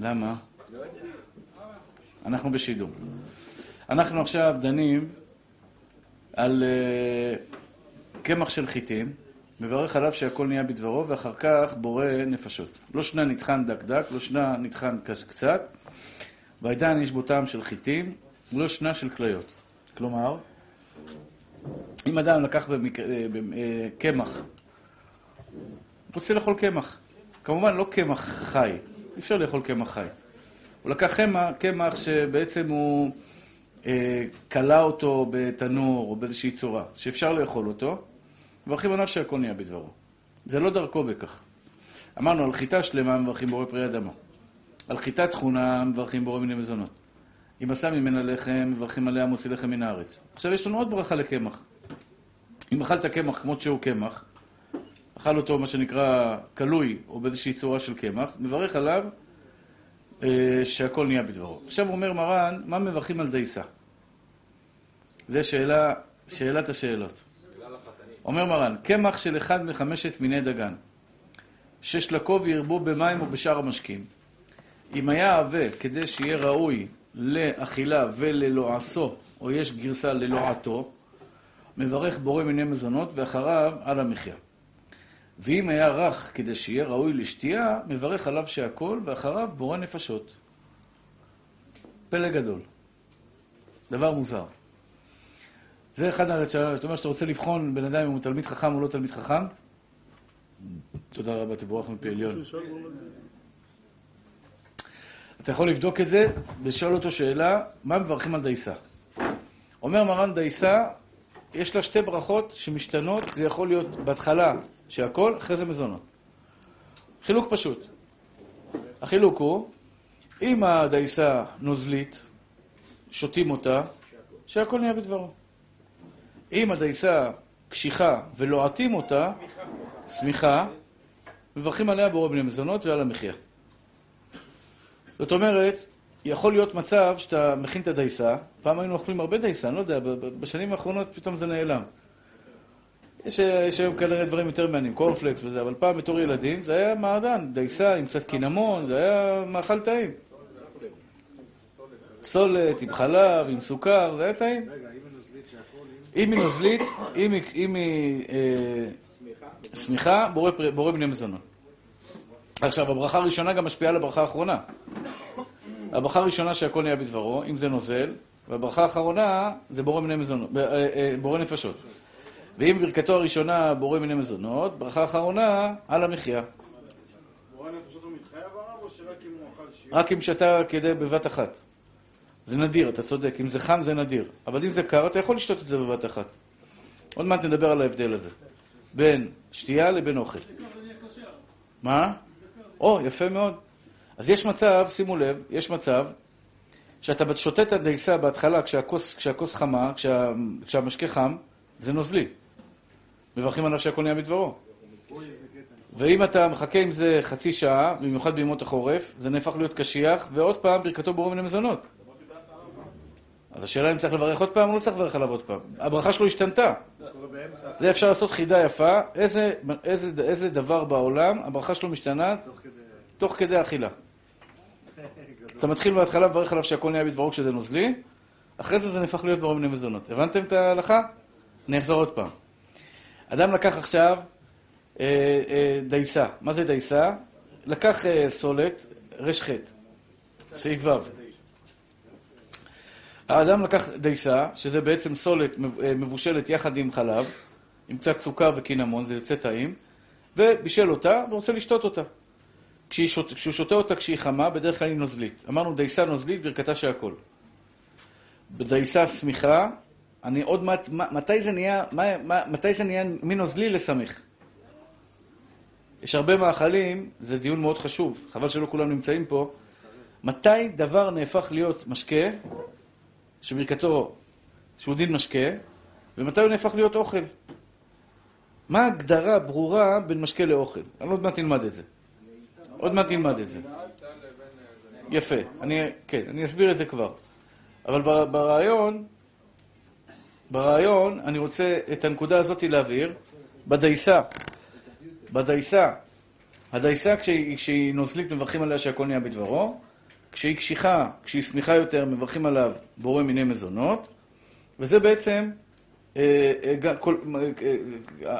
למה? אנחנו בשידור. אנחנו עכשיו דנים על קמח של חיטים, מברך עליו שהכל נהיה בדברו, ואחר כך בורא נפשות. לא שנה נטחן דק, לא שנה נטחן קצת, ועידן יש בו טעם של חיטים, לא שנה של כליות. כלומר, אם אדם לקח קמח, רוצה לאכול קמח. כמובן לא קמח חי, אי אפשר לאכול קמח חי. הוא לקח קמח שבעצם הוא קלה אותו בתנור או באיזושהי צורה, שאפשר לאכול אותו, מברכים עליו שהכל נהיה בדברו. זה לא דרכו בכך. אמרנו, על חיטה שלמה מברכים בורא פרי אדמה. על חיטה תכונה מברכים בורא מיני מזונות. אם עשה ממנה לחם, מברכים עליה מוציא לחם מן הארץ. עכשיו יש לנו עוד ברכה לקמח. אם אכלת קמח כמות שהוא קמח, אכל אותו מה שנקרא קלוי או באיזושהי צורה של קמח, מברך עליו שהכל נהיה בדברו. עכשיו אומר מרן, מה מברכים על דייסה? זה שאלת השאלות. אומר מרן, קמח של אחד מחמשת מיני דגן, ששלקו וירבו במים או בשאר המשקים, אם היה עווה כדי שיהיה ראוי לאכילה וללועסו, או יש גרסה ללועתו, מברך בורא מיני מזונות ואחריו על המחיה. ואם היה רך כדי שיהיה ראוי לשתייה, מברך עליו שהכל ואחריו בורא נפשות. פלא גדול. דבר מוזר. זה אחד על השאלה, זאת אומרת שאתה רוצה לבחון בן אדם אם הוא תלמיד חכם או לא תלמיד חכם? תודה רבה, תבורך מפי עליון. אתה יכול לבדוק את זה ולשאול אותו שאלה, מה מברכים על דייסה? אומר מרן דייסה, יש לה שתי ברכות שמשתנות, זה יכול להיות בהתחלה שהכל, אחרי זה מזונות. חילוק פשוט. החילוק הוא, אם הדייסה נוזלית, שותים אותה, שהכל נהיה בדברו. אם הדייסה קשיחה ולועטים אותה, סמיכה, מברכים עליה בורא מיני מזונות ועל המחיה. זאת אומרת, יכול להיות מצב שאתה מכין את הדייסה, פעם היינו אוכלים הרבה דייסה, אני לא יודע, בשנים האחרונות פתאום זה נעלם. יש היום כנראה דברים יותר מעניינים, קורנפלקס וזה, אבל פעם בתור ילדים זה היה מעדן, דייסה עם קצת קינמון, זה היה מאכל טעים. סולת, עם חלב, עם סוכר, זה היה טעים. אם היא נוזלית, אם היא סמיכה, בורא מיני מזונות. עכשיו, הברכה הראשונה גם משפיעה על הברכה האחרונה. הברכה הראשונה שהכל נהיה בדברו, אם זה נוזל, והברכה האחרונה זה בורא מיני מזונות, בורא נפשות. ואם ברכתו הראשונה בורא מיני מזונות, ברכה האחרונה על המחיה. בורא נפשות הוא מתחייב עליו או שרק אם הוא אכל שיעור? רק אם שתה כדי בבת אחת. זה נדיר, אתה צודק. אם זה חם זה נדיר. אבל אם זה קר, אתה יכול לשתות את זה בבת אחת. עוד מעט נדבר על ההבדל הזה. בין שתייה לבין אוכל. מה? או, יפה מאוד. אז יש מצב, שימו לב, יש מצב שאתה שותה את הדייסה בהתחלה כשהכוס חמה, כשהמשקה חם, זה נוזלי. מברכים עליו שהכל נהיה בדברו. ואם אתה מחכה עם זה חצי שעה, במיוחד בימות החורף, זה נהפך להיות קשיח, ועוד פעם ברכתו בורא מיני מזונות. אז השאלה אם צריך לברך עוד פעם או לא צריך לברך עליו עוד פעם. הברכה שלו השתנתה. זה אפשר לעשות חידה יפה. איזה דבר בעולם, הברכה שלו משתנה תוך כדי אכילה. אתה מתחיל בהתחלה לברך עליו שהכל נהיה בדברו כשזה נוזלי, אחרי זה זה נהפך להיות בורא מיני מזונות. הבנתם את ההלכה? אני אחזור עוד פעם. אדם לקח עכשיו דייסה. מה זה דייסה? לקח סולת, רשחת, סעיף ו'. האדם לקח דייסה, שזה בעצם סולת מבושלת יחד עם חלב, עם קצת סוכר וקינמון, זה יוצא טעים, ובישל אותה ורוצה לשתות אותה. כשהוא שותה אותה כשהיא חמה, בדרך כלל היא נוזלית. אמרנו דייסה נוזלית, ברכתה שהכל. בדייסה סמיכה, אני עוד מעט, מתי זה נהיה מנוזלי לסמיך? יש הרבה מאכלים, זה דיון מאוד חשוב, חבל שלא כולם נמצאים פה. מתי דבר נהפך להיות משקה, שברכתו, שהוא דין משקה, ומתי הוא נהפך להיות אוכל? מה ההגדרה ברורה בין משקה לאוכל? אני עוד מעט נלמד את זה. עוד מעט נלמד את זה. יפה, אני אסביר את זה כבר. אבל ברעיון אני רוצה את הנקודה הזאת להבהיר. בדייסה, כשהיא נוזלית מברכים עליה שהכל נהיה בדברו, כשהיא קשיחה, כשהיא סמיכה יותר, מברכים עליו בורא מיני מזונות, וזה בעצם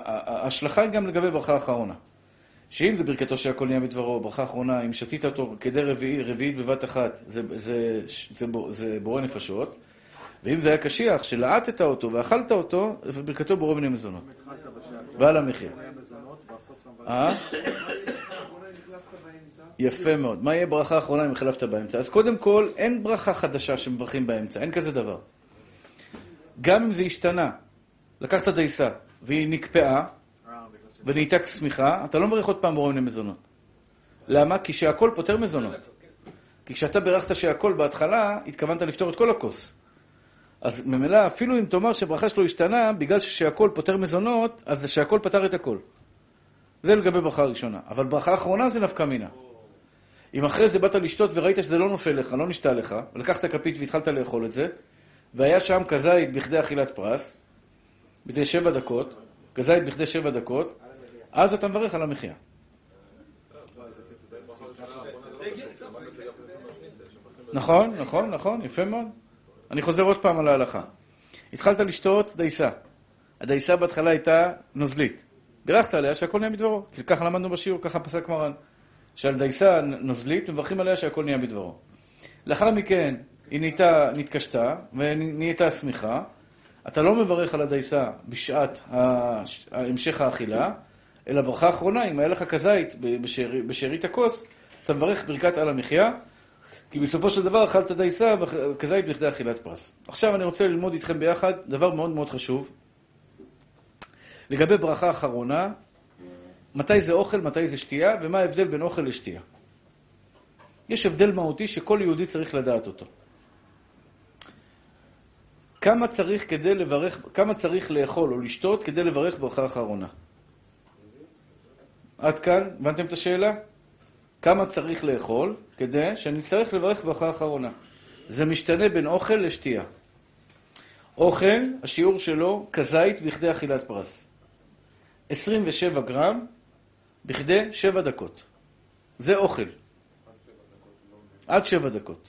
ההשלכה גם לגבי ברכה האחרונה. שאם זה ברכתו שהכל נהיה מדברו, ברכה האחרונה, אם שתית אותו כדי רביעית בבת אחת, זה בורא נפשות. ואם זה היה קשיח, שלעטת אותו ואכלת אותו, ברכתו בורא מיני מזונות. ועל המחיר. יפה מאוד. מה יהיה ברכה האחרונה אם החלפת באמצע? אז קודם כל, אין ברכה חדשה שמברכים באמצע. אין כזה דבר. גם אם זה השתנה, לקחת דייסה והיא נקפאה, ונהייתה סמיכה, אתה לא מברך עוד פעם בורא מיני מזונות. למה? כי שהכל פותר מזונות. כי כשאתה ברכת שהכל בהתחלה, התכוונת לפתור את כל הכוס. אז ממילא, אפילו אם תאמר שברכה שלו השתנה, בגלל ששהכל פותר מזונות, אז שהכל פתר את הכל. זה לגבי ברכה הראשונה. אבל ברכה האחרונה זה נפקא מינה. אם אחרי זה באת לשתות וראית שזה לא נופל לך, לא נשתה לך, ולקחת כפית והתחלת לאכול את זה, והיה שם כזית בכדי אכילת פרס, בכדי 7 דקות, כזית בכדי 7 דקות, אז אתה מברך על המחיה. נכון, נכון, נכון, יפה מאוד. אני חוזר עוד פעם על ההלכה. התחלת לשתות דייסה. הדייסה בהתחלה הייתה נוזלית. בירכת עליה שהכל נהיה בדברו. כי ככה למדנו בשיעור, ככה פסק מרן. שעל דייסה נוזלית מברכים עליה שהכל נהיה בדברו. לאחר מכן היא נתקשתה ונהייתה סמיכה. אתה לא מברך על הדייסה בשעת המשך האכילה, אלא ברכה האחרונה, אם היה לך כזית בשארית הכוס, אתה מברך ברכת על המחיה, כי בסופו של דבר אכלת דייסה וכזית בכדי אכילת פרס. עכשיו אני רוצה ללמוד איתכם ביחד דבר מאוד מאוד חשוב. לגבי ברכה אחרונה, מתי זה אוכל, מתי זה שתייה, ומה ההבדל בין אוכל לשתייה. יש הבדל מהותי שכל יהודי צריך לדעת אותו. כמה צריך לאכול או לשתות כדי לברך ברכה אחרונה? עד כאן, הבנתם את השאלה? כמה צריך לאכול כדי שאני צריך לברך ברכה אחרונה? זה משתנה בין אוכל לשתייה. אוכל, השיעור שלו, כזית בכדי אכילת פרס. 27 גרם בכדי 7 דקות. זה אוכל. עד 7 דקות.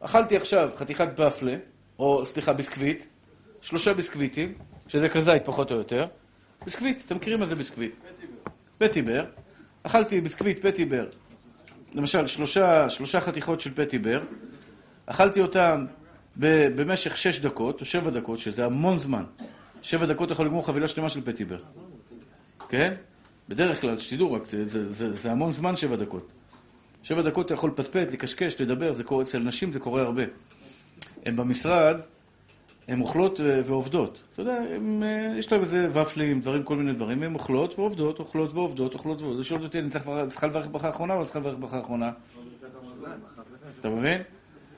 אכלתי עכשיו חתיכת בפלה, או סליחה, ביסקוויט, 3 ביסקוויטים, שזה כזית פחות או יותר. ביסקוויט, אתם מכירים מה זה ביסקוויט? פטיבר. אכלתי ביסקוויט פטיבר, למשל 3 חתיכות של פטיבר, אכלתי אותם במשך 6 דקות או 7 דקות, שזה המון זמן. 7 דקות יכול לגמור חבילה שלמה של פטיבר. כן? בדרך כלל, שתדעו רק, זה המון זמן 7 דקות. 7 דקות אתה יכול פטפט, לקשקש, לדבר, זה קורה, אצל נשים זה קורה הרבה. הם במשרד, הם אוכלות ועובדות. אתה יודע, יש להם איזה ופלים, דברים, כל מיני דברים. הם אוכלות ועובדות, אוכלות ועובדות, אוכלות ועובדות. זה שואל אותי, אני צריכה לברך ברכה האחרונה או לא צריכה לברך ברכה האחרונה? אתה מבין?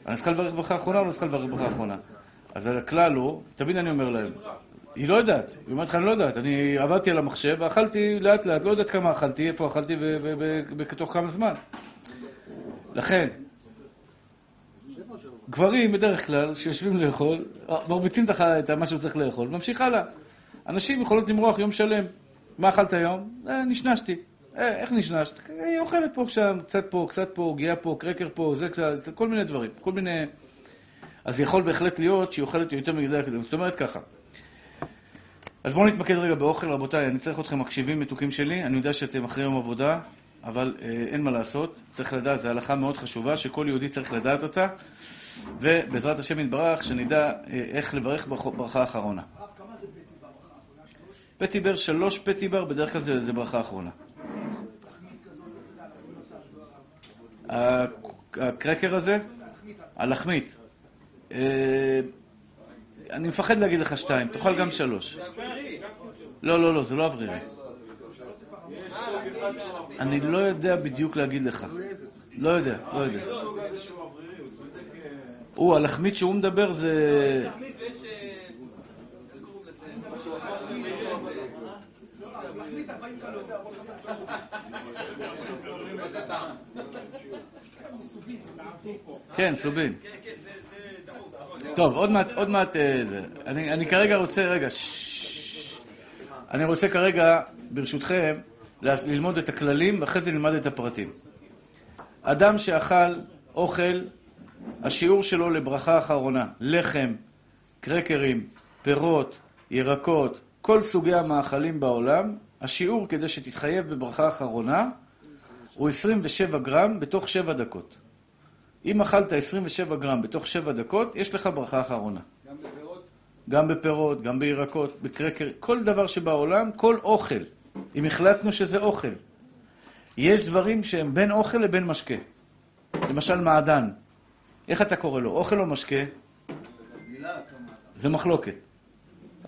אני צריכה לברך ברכה האחרונה או לא צריכה לברך ברכה האחרונה? אז על הכלל הוא, תמיד אני אומר להם, היא לא יודעת, היא אומרת לך, אני לא יודעת. אני עבדתי על המחשב ואכלתי לאט לאט, לא יודעת כמה אכלתי, איפה אכלתי ובתוך כמה זמן. לכן, גברים בדרך כלל שיושבים לאכול, מרביצים את מה שהוא צריך לאכול, ממשיך הלאה. אנשים יכולות למרוח יום שלם. מה אכלת היום? נשנשתי. איך נשנשת? היא אוכלת פה שם, קצת פה, קצת פה, עוגיה פה, קרקר פה, זה כל מיני דברים. כל מיני... אז יכול בהחלט להיות שהיא אוכלת יותר מגדי הקדם. זאת אומרת ככה. אז בואו נתמקד רגע באוכל, רבותיי. אני צריך אתכם מקשיבים מתוקים שלי. אני יודע שאתם אחרי יום עבודה, אבל אין מה לעשות. צריך לדעת, זו הלכה מאוד חשובה שכל יהודי צריך לדעת אותה. ובעזרת השם יתברך, שנדע איך לברך ברכה האחרונה. כמה זה פטיבר ברכה האחרונה? 3? פטיבר, 3 פטיבר, בדרך כלל זה ברכה אחרונה. הקרקר הזה? הלחמית. אני מפחד להגיד לך 2, תאכל גם 3. לא, לא, לא, זה לא אוורירי. אני לא יודע בדיוק להגיד לך. לא יודע, לא יודע. הלחמית שהוא מדבר זה... לחמית 40 קלו. כן, סובין. טוב, עוד מעט זה. אני כרגע רוצה, רגע, אני רוצה כרגע, ברשותכם, ללמוד את הכללים, ואחרי זה נלמד את הפרטים. אדם שאכל... אוכל, השיעור שלו לברכה האחרונה, לחם, קרקרים, פירות, ירקות, כל סוגי המאכלים בעולם, השיעור כדי שתתחייב בברכה האחרונה, הוא 27 גרם בתוך 7 דקות. אם אכלת 27 גרם בתוך 7 דקות, יש לך ברכה אחרונה. גם בפירות? גם בפירות, גם בירקות, בקרקר, כל דבר שבעולם, כל אוכל. אם החלטנו שזה אוכל. יש דברים שהם בין אוכל לבין משקה. למשל מעדן. איך אתה קורא לו? אוכל או משקה? זה מחלוקת.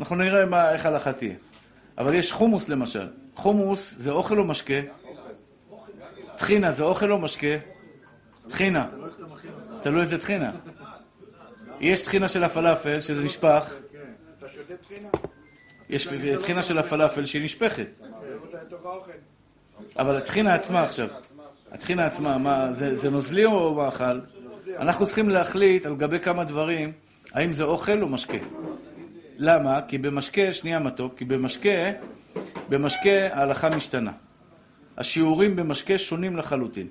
אנחנו נראה איך הלכתי. אבל יש חומוס למשל. חומוס זה אוכל או משקה? תחינה זה אוכל או משקה? תחינה. תלוי איזה תחינה. יש תחינה של הפלאפל שזה נשפך. אתה שותה תחינה? יש תחינה של הפלאפל שהיא נשפכת. אבל התחינה עצמה עכשיו. התחינה עצמה, מה, זה נוזלי או מאכל? אנחנו צריכים להחליט על גבי כמה דברים, האם זה אוכל או משקה. למה? כי במשקה, שנייה מתוק, כי במשקה ההלכה משתנה. השיעורים במשקה שונים לחלוטין.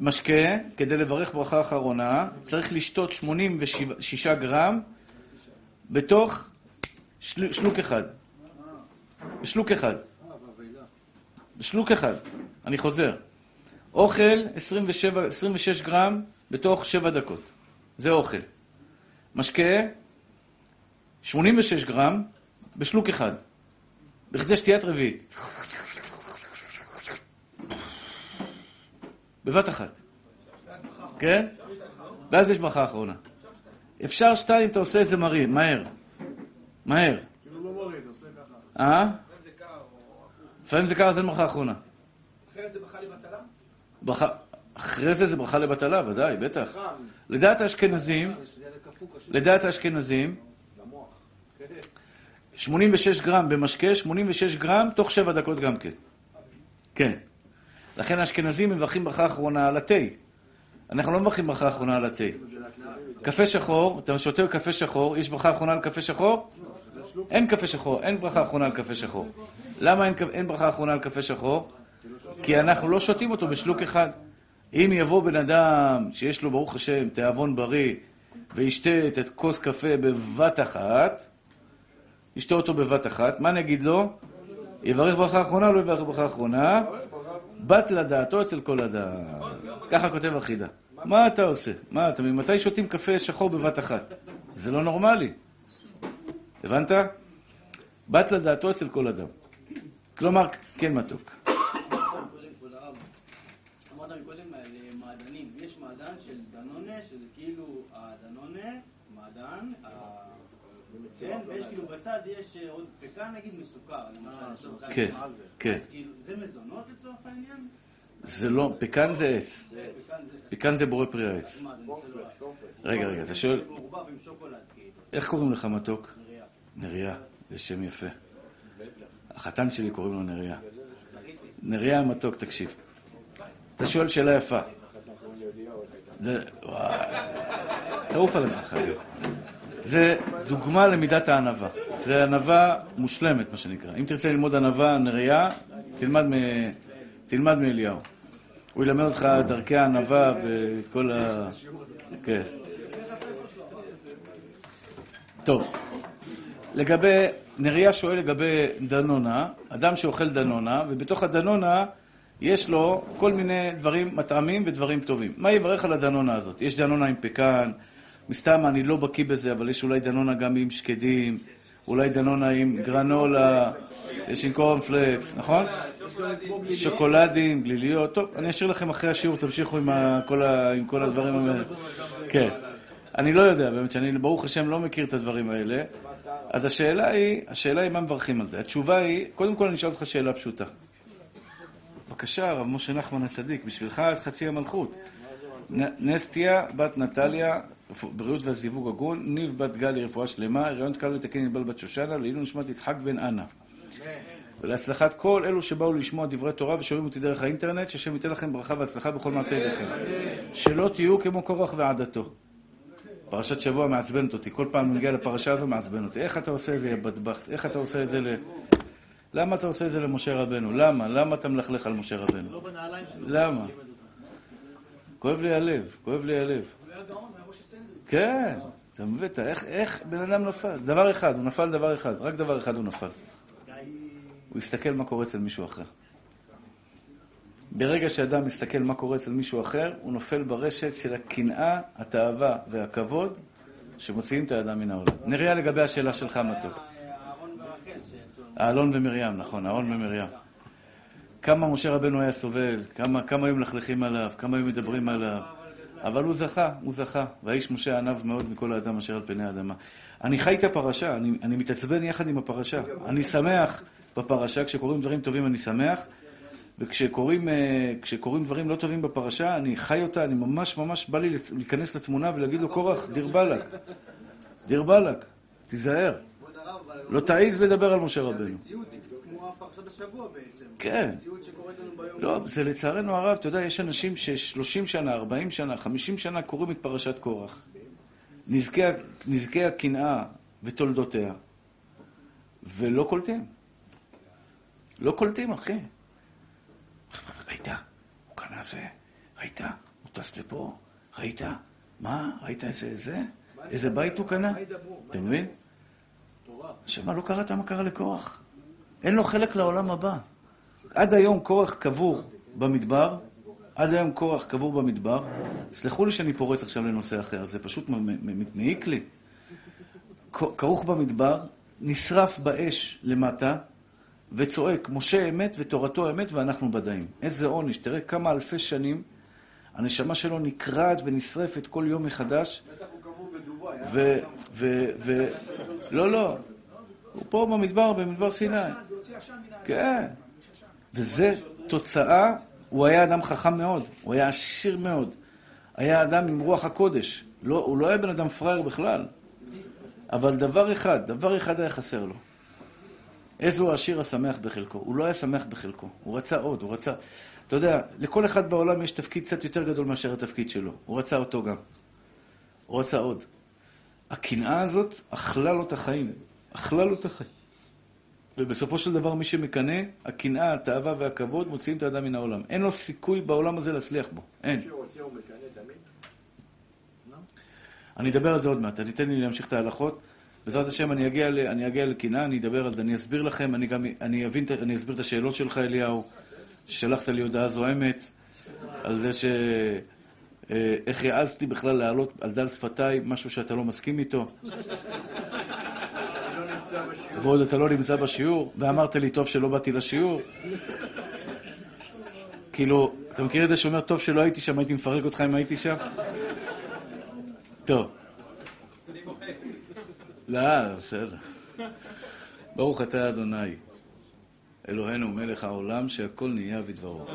משקה, כדי לברך ברכה אחרונה, צריך לשתות 86 גרם בתוך שלוק אחד. בשלוק אחד. אני חוזר. אוכל 26 גרם בתוך 7 דקות. זה אוכל. משקה 86 גרם בשלוק אחד. בכדי שתיית רביעית. בבת אחת. כן? ואז יש ברכה אחרונה. אפשר שתיים, אתה עושה את זה מהר. כאילו לא מוריד, עושה ככה. לפעמים זה קר, אז אין ברכה אחרונה. אחרי זה ברכה לבטלה? אחרי זה זה ברכה לבטלה, ודאי, בטח. לדעת האשכנזים, 86 גרם במשקה, 86 גרם, תוך 7 דקות גם כן. כן. לכן האשכנזים מברכים ברכה אחרונה על התה. אנחנו לא מברכים ברכה אחרונה על התה. קפה שחור, אתה שותה קפה שחור, יש ברכה אחרונה על קפה שחור? אין קפה שחור, אין ברכה אחרונה על קפה שחור. למה אין ברכה אחרונה על קפה שחור? כי אנחנו לא שותים אותו בשלוק אחד. אם יבוא בן אדם שיש לו ברוך השם תיאבון בריא וישתת את כוס קפה בבת אחת, ישתה אותו בבת אחת, מה נגיד לו? יברך ברכה אחרונה, לא יברך ברכה אחרונה. בת לדעתו אצל כל אדם. ככה כותב אחידה. מה אתה עושה? מתי שותים קפה שחור בבת אחת? זה לא נורמלי. הבנת? בת לדעתו אצל כל אדם. כלומר, כן מתוק. אמרת מקודם על מעדנים. יש מעדן של דנונה, שזה כאילו הדנונה, מעדן, ויש כאילו בצד, יש עוד פקן נגיד מסוכר, למשל. כן. זה מזונות לצורך העניין? זה לא, פקן זה עץ. פקן זה בורא פרי העץ. רגע, אתה שואל... איך קוראים לך מתוק? נריה, זה שם יפה. החתן שלי קוראים לו נריה. נריה המתוק, תקשיב. אתה שואל שאלה יפה. תעוף על עצמך היום. זה דוגמה למידת הענווה. זה ענווה מושלמת, מה שנקרא. אם תרצה ללמוד ענווה נריה, תלמד מאליהו. הוא ילמד אותך דרכי הענווה ואת כל ה... כן. טוב. לגבי, נריה שואל לגבי דנונה, אדם שאוכל דנונה, ובתוך הדנונה יש לו כל מיני דברים מטעמים ודברים טובים. מה יברך על הדנונה הזאת? יש דנונה עם פקן, מסתם אני לא בקיא בזה, אבל יש אולי דנונה גם עם שקדים, אולי דנונה עם גרנולה, יש עם קורנפלקס, נכון? שוקולדים, גליליות, טוב, אני אשאיר לכם אחרי השיעור, תמשיכו עם כל הדברים האלה. כן. אני לא יודע, באמת שאני ברוך השם לא מכיר את הדברים האלה. אז השאלה היא מה מברכים על זה. התשובה היא, קודם כל אני אשאל אותך שאלה פשוטה. בבקשה, רב משה נחמן הצדיק, בשבילך את חצי המלכות. נסטיה בת נטליה, בריאות והזיווג הגון, ניב בת גלי רפואה שלמה, הריון תקל לתקן נדבל בת שושנה, לעילוי נשמת יצחק בן אנה. ולהצלחת כל אלו שבאו לשמוע דברי תורה ושומעים אותי דרך האינטרנט, שהשם ייתן לכם ברכה והצלחה בכל מעשה ידיכם. שלא תהיו כמו קורח ועדתו. פרשת שבוע מעצבנת אותי, כל פעם נגיע לפרשה הזו מעצבנת אותי. איך אתה עושה את זה לבטבחת? איך אתה עושה את זה למה אתה עושה את זה למשה רבנו? למה אתה מלכלך על משה רבנו? לא בנעליים שלו. למה? כואב לי הלב, כואב לי הלב. הוא היה גאון, היה ראש הסנדוויץ'. כן, אתה מבין, איך בן אדם נפל? דבר אחד, הוא נפל דבר אחד, רק דבר אחד הוא נפל. הוא הסתכל מה קורה אצל מישהו אחר. ברגע שאדם מסתכל מה קורה אצל מישהו אחר, הוא נופל ברשת של הקנאה, התאווה והכבוד שמוציאים את האדם מן העולם. נראה לגבי השאלה שלך מתוק. אהרון ומרים, נכון, אהרון ומרים. כמה משה רבנו היה סובל, כמה היו מלכלכים עליו, כמה היו מדברים עליו. אבל הוא זכה, הוא זכה. והאיש משה ענב מאוד מכל האדם אשר על פני האדמה. אני חי את הפרשה, אני מתעצבן יחד עם הפרשה. אני שמח בפרשה, כשקוראים דברים טובים אני שמח. וכשקוראים דברים לא טובים בפרשה, אני חי אותה, אני ממש בא לי להיכנס לתמונה ולהגיד לו קורח, דיר בלק, תיזהר. לא תעיז לדבר על משה רבנו. פרשת השבוע בעצם. כן. המציאות שקורית לנו ביום. לא, זה לצערנו הרב, אתה יודע, יש אנשים ש30 שנה, 40 שנה, 50 שנה קוראים את פרשת קורח. נזקי הקנאה ותולדותיה. ולא קולטים. לא קולטים, אחי. ראית? הוא קנה זה. ראית? הוא טס לפה. ראית? מה? ראית איזה? איזה בית הוא קנה? אתה מבין? שמה, לא קראת מה קרה לקורח. אין לו חלק לעולם הבא. עד היום קורח קבור במדבר, סלחו לי שאני פורץ עכשיו לנושא אחר, זה פשוט מעיק לי. כרוך במדבר, נשרף באש למטה, וצועק, משה אמת ותורתו אמת ואנחנו בדיים. איזה עונש, תראה כמה אלפי שנים, הנשמה שלו נקרעת ונשרפת כל יום מחדש. בטח הוא קבור בדובאי. לא. הוא פה במדבר סיני. כן. וזה תוצאה, הוא היה אדם חכם מאוד, הוא היה עשיר מאוד. היה אדם עם רוח הקודש. הוא לא היה בן אדם פראייר בכלל. אבל דבר אחד היה חסר לו. איזו העשיר השמח בחלקו. הוא לא היה שמח בחלקו. הוא רצה עוד, אתה יודע, לכל אחד בעולם יש תפקיד קצת יותר גדול מאשר התפקיד שלו. הוא רצה אותו גם. הוא רצה עוד. הקנאה הזאת אכלה לו את החיים. ובסופו של דבר מי שמקנה, הקנאה, התאווה והכבוד מוציאים את האדם מן העולם. אין לו סיכוי בעולם הזה להצליח בו. אין. אני אדבר על זה עוד מעט. תן לי להמשיך את ההלכות. בעזרת השם אני אגיע לקנאה, אני אדבר על זה, אני אסביר לכם, אני אסביר את השאלות שלך אליהו, ששלחת לי הודעה זוהמת, על זה איך יעזתי בכלל להעלות על דל שפתיי משהו שאתה לא מסכים איתו. ועוד אתה לא נמצא בשיעור, ואמרת לי טוב שלא באתי לשיעור. כאילו, אתה מכיר את זה שאומר טוב שלא הייתי שם, הייתי מפרק אותך אם הייתי שם? טוב. לא, בסדר. ברוך אתה אדוני, אלוהינו מלך העולם שהכל נהיה בדברו.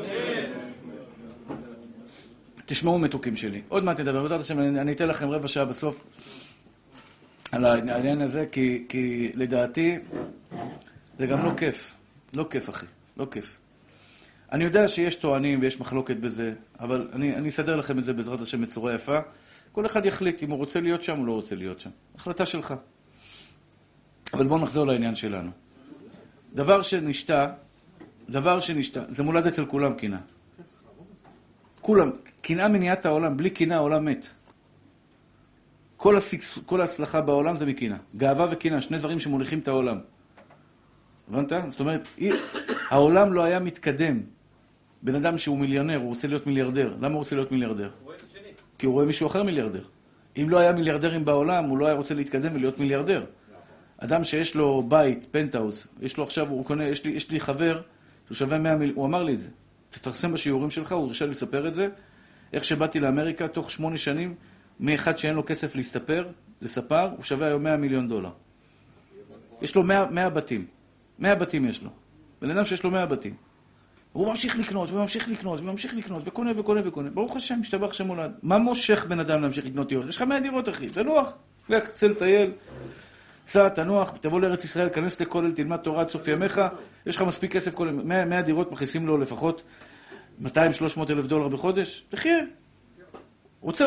תשמעו מתוקים שלי. עוד מעט תדבר, בעזרת השם, אני אתן לכם רבע שעה בסוף. על העניין הזה, כי לדעתי זה גם לא כיף. לא כיף, אחי. לא כיף. אני יודע שיש טוענים ויש מחלוקת בזה, אבל אני אסדר לכם את זה בעזרת השם בצורה יפה. כל אחד יחליט אם הוא רוצה להיות שם או לא רוצה להיות שם. החלטה שלך. אבל בואו נחזור לעניין שלנו. דבר שנשתה, זה מולד אצל כולם קנאה. קנאה מניעת העולם, בלי קנאה העולם מת. כל ההצלחה בעולם זה מקנאה. גאווה וקנאה, שני דברים שמוליכים את העולם. הבנת? זאת אומרת, העולם לא היה מתקדם. בן אדם שהוא מיליונר, הוא רוצה להיות מיליארדר. למה הוא רוצה להיות מיליארדר? כי הוא רואה מישהו אחר מיליארדר. אם לא היה מיליארדרים בעולם, הוא לא היה רוצה להתקדם ולהיות מיליארדר. אדם שיש לו בית, פנטהאוס, יש לו עכשיו, הוא קונה, יש לי חבר, שהוא שווה 100 מיליון, הוא אמר לי את זה. תפרסם בשיעורים שלך, הוא הרשה לספר את זה. איך שבאתי לאמריקה, תוך 8 שנים, מאחד שאין לו כסף לספר, הוא שווה היום 100 מיליון דולר. יש לו 100 בתים. 100 בתים יש לו. בן אדם שיש לו 100 בתים. הוא ממשיך לקנות, וקונה. ברוך השם, משתבח שמולד. מה מושך בן אדם להמשיך לקנות דירות? יש לך 100 דירות, אחי. תנוח. לך, צל, טייל. סע, תנוח, תבוא לארץ ישראל, כנס לכולל, תלמד תורה, סוף ימיך. יש לך מספיק כסף כולל. 100 דירות מכניסים לו לפחות 200-300 אלף דולר בחודש. תחיה. רוצה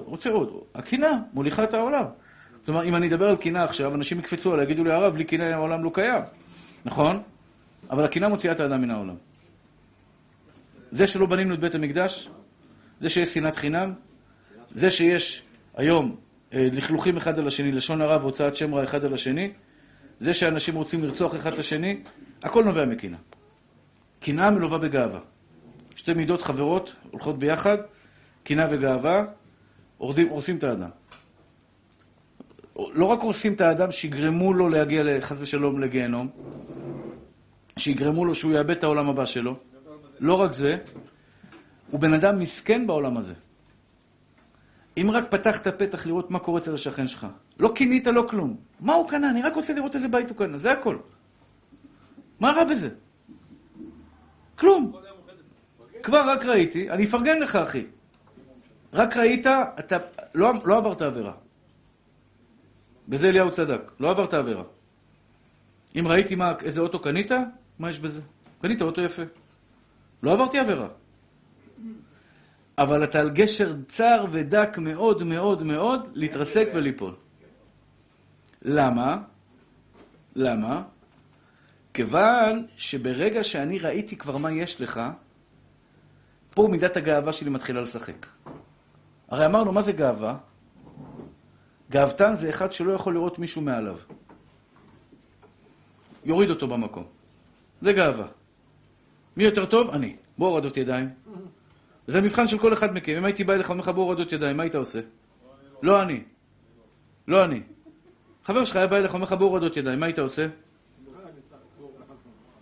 עוד. הקנאה מוליכה את העולם. זאת אומרת, אם אני אדבר על קנאה עכשיו, אנשים יקפצו עליי, יגידו לי, הרב, בלי קנאה העולם לא קיים. נכון? אבל הקנאה מוציאה את האדם מן העולם. זה שלא בנינו את בית המקדש, זה שיש שנאת חינם, זה שיש היום לכלוכים אחד על השני, לשון הרע והוצאת שם רע אחד על השני, זה שאנשים רוצים לרצוח אחד על השני, הכל נובע מקנאה. קנאה מלווה בגאווה. שתי מידות חברות הולכות ביחד, קנאה וגאווה, הורסים את האדם. לא רק הורסים את האדם שיגרמו לו להגיע לחס ושלום לגיהנום, שיגרמו לו שהוא יאבד את העולם הבא שלו, לא רק זה, הוא בן אדם מסכן בעולם הזה. אם רק פתחת פתח לראות מה קורה אצל השכן שלך, לא קינית, לא כלום. מה הוא קנה? אני רק רוצה לראות איזה בית הוא קנה, זה הכל. מה רע בזה? כלום. כבר רק ראיתי, אני אפרגן לך אחי. רק ראית, אתה לא עברת עבירה. בזה אליהו צדק, לא עברת עבירה. אם ראיתי איזה אוטו קנית, מה יש בזה? קנית אוטו יפה. לא עברתי עבירה. אבל אתה על גשר צר ודק מאוד מאוד מאוד להתרסק וליפול. למה? למה? כיוון שברגע שאני ראיתי כבר מה יש לך, פה מידת הגאווה שלי מתחילה לשחק. הרי אמרנו, מה זה גאווה? גאוותן זה אחד שלא יכול לראות מישהו מעליו. יוריד אותו במקום. זה גאווה. מי יותר טוב? אני. בוא הורדות ידיים. זה המבחן של כל אחד מכם. אם הייתי בא אליך ומך בוא הורדות ידיים, מה היית עושה? לא אני. לא אני. חבר שלך היה בא אליך ומך בוא הורדות ידיים, מה היית עושה?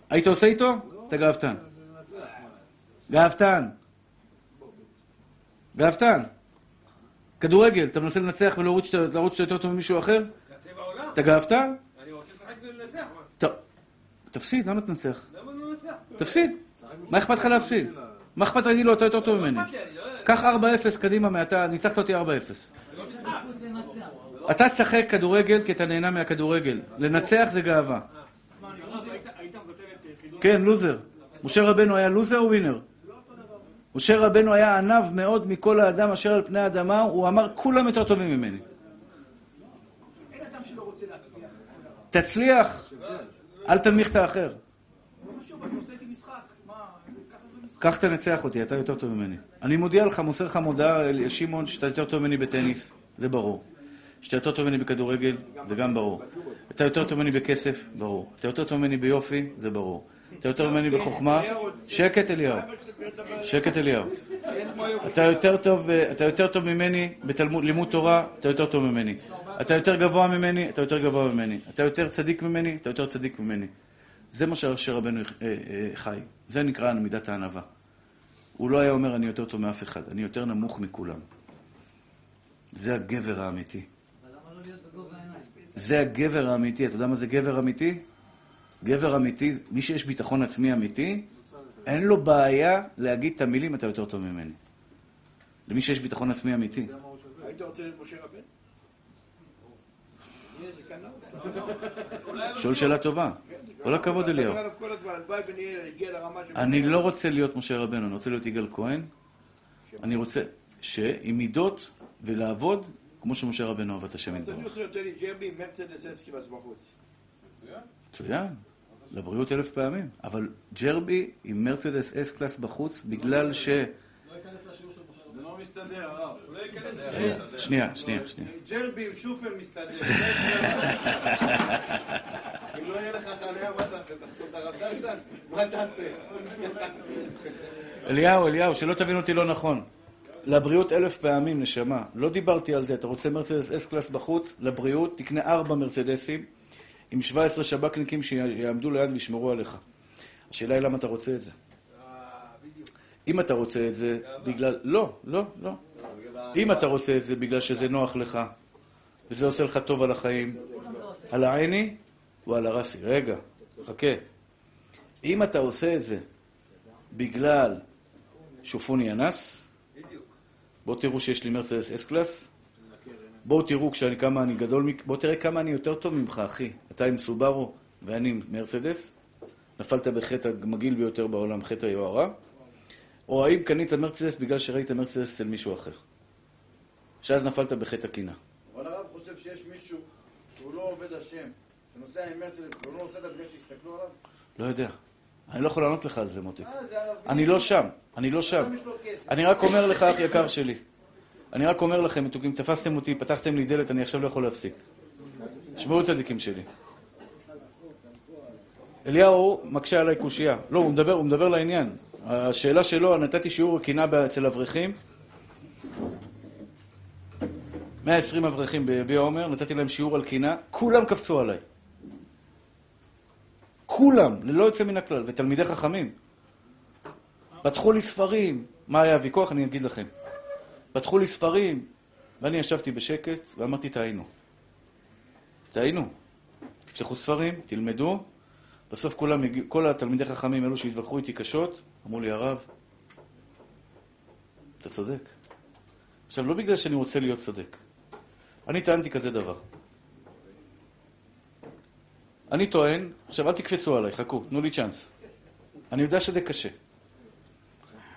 היית עושה איתו? אתה גאוותן. גאוותן. גאוותן. כדורגל, אתה מנסה לנצח ולהוריד שאתה יותר טוב ממישהו אחר? זה הטבע העולם. אתה גאוותן? אני רוצה לשחק ולנצח. טוב. תפסיד, למה תנצח? למה לא נצח? תפסיד. מה אכפת לך להפסיד? מה אכפת להגיד לו, אתה יותר טוב ממני? קח 4-0 קדימה מעתה, ניצחת אותי 4-0. אתה תשחק כדורגל כי אתה נהנה מהכדורגל. לנצח זה גאווה. כן, לוזר. משה רבנו היה לוזר או ווינר? משה רבנו היה עניו מאוד מכל האדם אשר על פני האדמה, הוא אמר, כולם יותר טובים ממני. אין אדם שלא רוצה להצליח. תצליח. אל תנמיך את האחר. לא חשוב, אני עושה איתי משחק. מה, ככה זה במשחק? כך תנצח אותי, אתה יותר טוב ממני. אני מודיע לך, מוסר לך מודעה, שמעון, שאתה יותר טוב ממני בטניס, זה ברור. שאתה יותר טוב ממני בכדורגל, זה גם ברור. אתה יותר טוב ממני בכסף, ברור. אתה יותר טוב ממני ביופי, זה ברור. אתה יותר טוב ממני בחוכמה, שקט אליהו. שקט אליהו. אתה יותר טוב ממני בלימוד תורה, אתה יותר טוב ממני. אתה יותר גבוה ממני, אתה יותר גבוה ממני. אתה יותר צדיק ממני, אתה יותר צדיק ממני. זה מה שרבנו חי. זה נקרא מידת הענווה. הוא לא היה אומר, אני יותר טוב מאף אחד. אני יותר נמוך מכולם. זה הגבר האמיתי. אבל למה לא להיות בגובה העיניים? זה הגבר האמיתי. אתה יודע מה זה גבר אמיתי? גבר אמיתי, מי שיש ביטחון עצמי אמיתי, אין לו בעיה להגיד את המילים, אתה יותר טוב ממני. למי שיש ביטחון עצמי אמיתי. היית רוצה להיות משה רבנו? שואל שאלה טובה. כל הכבוד אליהו. אני לא רוצה להיות משה רבנו, אני רוצה להיות יגאל כהן. אני רוצה שעם מידות ולעבוד כמו שמשה רבנו עבד השם יתברך. אני רוצה יותר ג'רבי מרצדס אסקיבס בחוץ. מצוין. מצוין. לבריאות 1000 פעמים. אבל ג'רבי עם מרצדס אס קלאס בחוץ בגלל ש... מסתדר, אולי יקלט. שנייה. ג'רבי עם שופר מסתדר. אם לא יהיה לך חניה, מה תעשה? תחסות הרבדה שם? מה תעשה? אליהו, שלא תבין אותי לא נכון. לבריאות 1000 פעמים, נשמה. לא דיברתי על זה. אתה רוצה מרצדס אס קלאס בחוץ? לבריאות, תקנה 4 מרצדסים עם 17 שב"כניקים שיעמדו ליד וישמרו עליך. השאלה היא למה אתה רוצה את זה? אם אתה רוצה את זה בגלל... לא. אם אתה רוצה את זה בגלל שזה נוח לך, וזה עושה לך טוב על החיים, על העיני ועל הרסי. רגע, חכה. אם אתה עושה את זה בגלל שופוני אנס, בואו תראו שיש לי מרצדס אס קלאס, בואו תראו כמה אני גדול, בואו תראה כמה אני יותר טוב ממך, אחי. אתה עם סוברו ואני עם מרצדס, נפלת בחטא המגעיל ביותר בעולם, חטא היוהרה, או האם קנית מרצדס בגלל שראית מרצדס אצל מישהו אחר. שאז נפלת בחטא הקינה. אבל הרב חושב שיש מישהו שהוא לא עובד השם, שנוסע עם מרצדס, והוא לא עושה את הדגש שהסתכלו עליו? לא יודע. אני לא יכול לענות לך על זה, מותק. אני לא שם, אני לא שם. אני רק אומר לך, אח יקר שלי. אני רק אומר לכם, מתוקים, תפסתם אותי, פתחתם לי דלת, אני עכשיו לא יכול להפסיק. שמעו צדיקים שלי. אליהו מקשה עליי קושייה. לא, הוא מדבר לעניין. השאלה שלו, נתתי שיעור הקינה אצל אברכים. 120 אברכים בבי עומר, נתתי להם שיעור על קינה. כולם קפצו עליי. כולם, ללא יוצא מן הכלל, ותלמידי חכמים. פתחו לי ספרים. מה היה הוויכוח? אני אגיד לכם. פתחו לי ספרים, ואני ישבתי בשקט, ואמרתי, תעיינו. תפתחו ספרים, תלמדו. בסוף כל התלמידי חכמים אלו שהתווכחו איתי קשות, אמרו לי, הרב, אתה צודק. עכשיו, לא בגלל שאני רוצה להיות צודק. אני טענתי כזה דבר. אני טוען, עכשיו אל תקפצו עליי, חכו, תנו לי צ'אנס. אני יודע שזה קשה.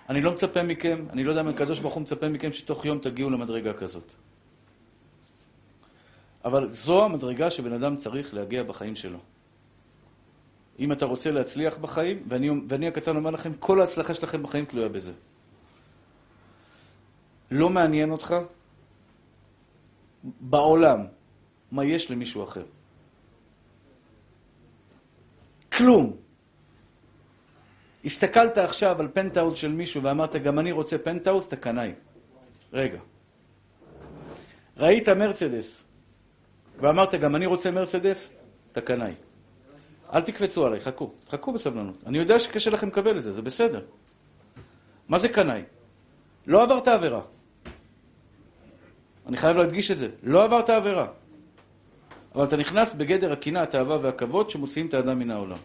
אני לא מצפה מכם, אני לא יודע אם הקדוש ברוך הוא מצפה מכם שתוך יום תגיעו למדרגה כזאת. אבל זו המדרגה שבן אדם צריך להגיע בחיים שלו. אם אתה רוצה להצליח בחיים, ואני הקטן אומר לכם, כל ההצלחה שלכם בחיים תלויה בזה. לא מעניין אותך בעולם מה יש למישהו אחר. כלום. הסתכלת עכשיו על פנטאוס של מישהו ואמרת, גם אני רוצה פנטאוס, תקנאי. רגע. ראית מרצדס ואמרת, גם אני רוצה מרצדס, תקנאי. אל תקפצו עליי, חכו בסבלנות. אני יודע שקשה לכם לקבל את זה, זה בסדר. מה זה קנאי? לא עברת עבירה. אני חייב להדגיש את זה. לא עברת עבירה. אבל אתה נכנס בגדר הקינה, התאווה והכבוד שמוציאים את האדם מן העולם.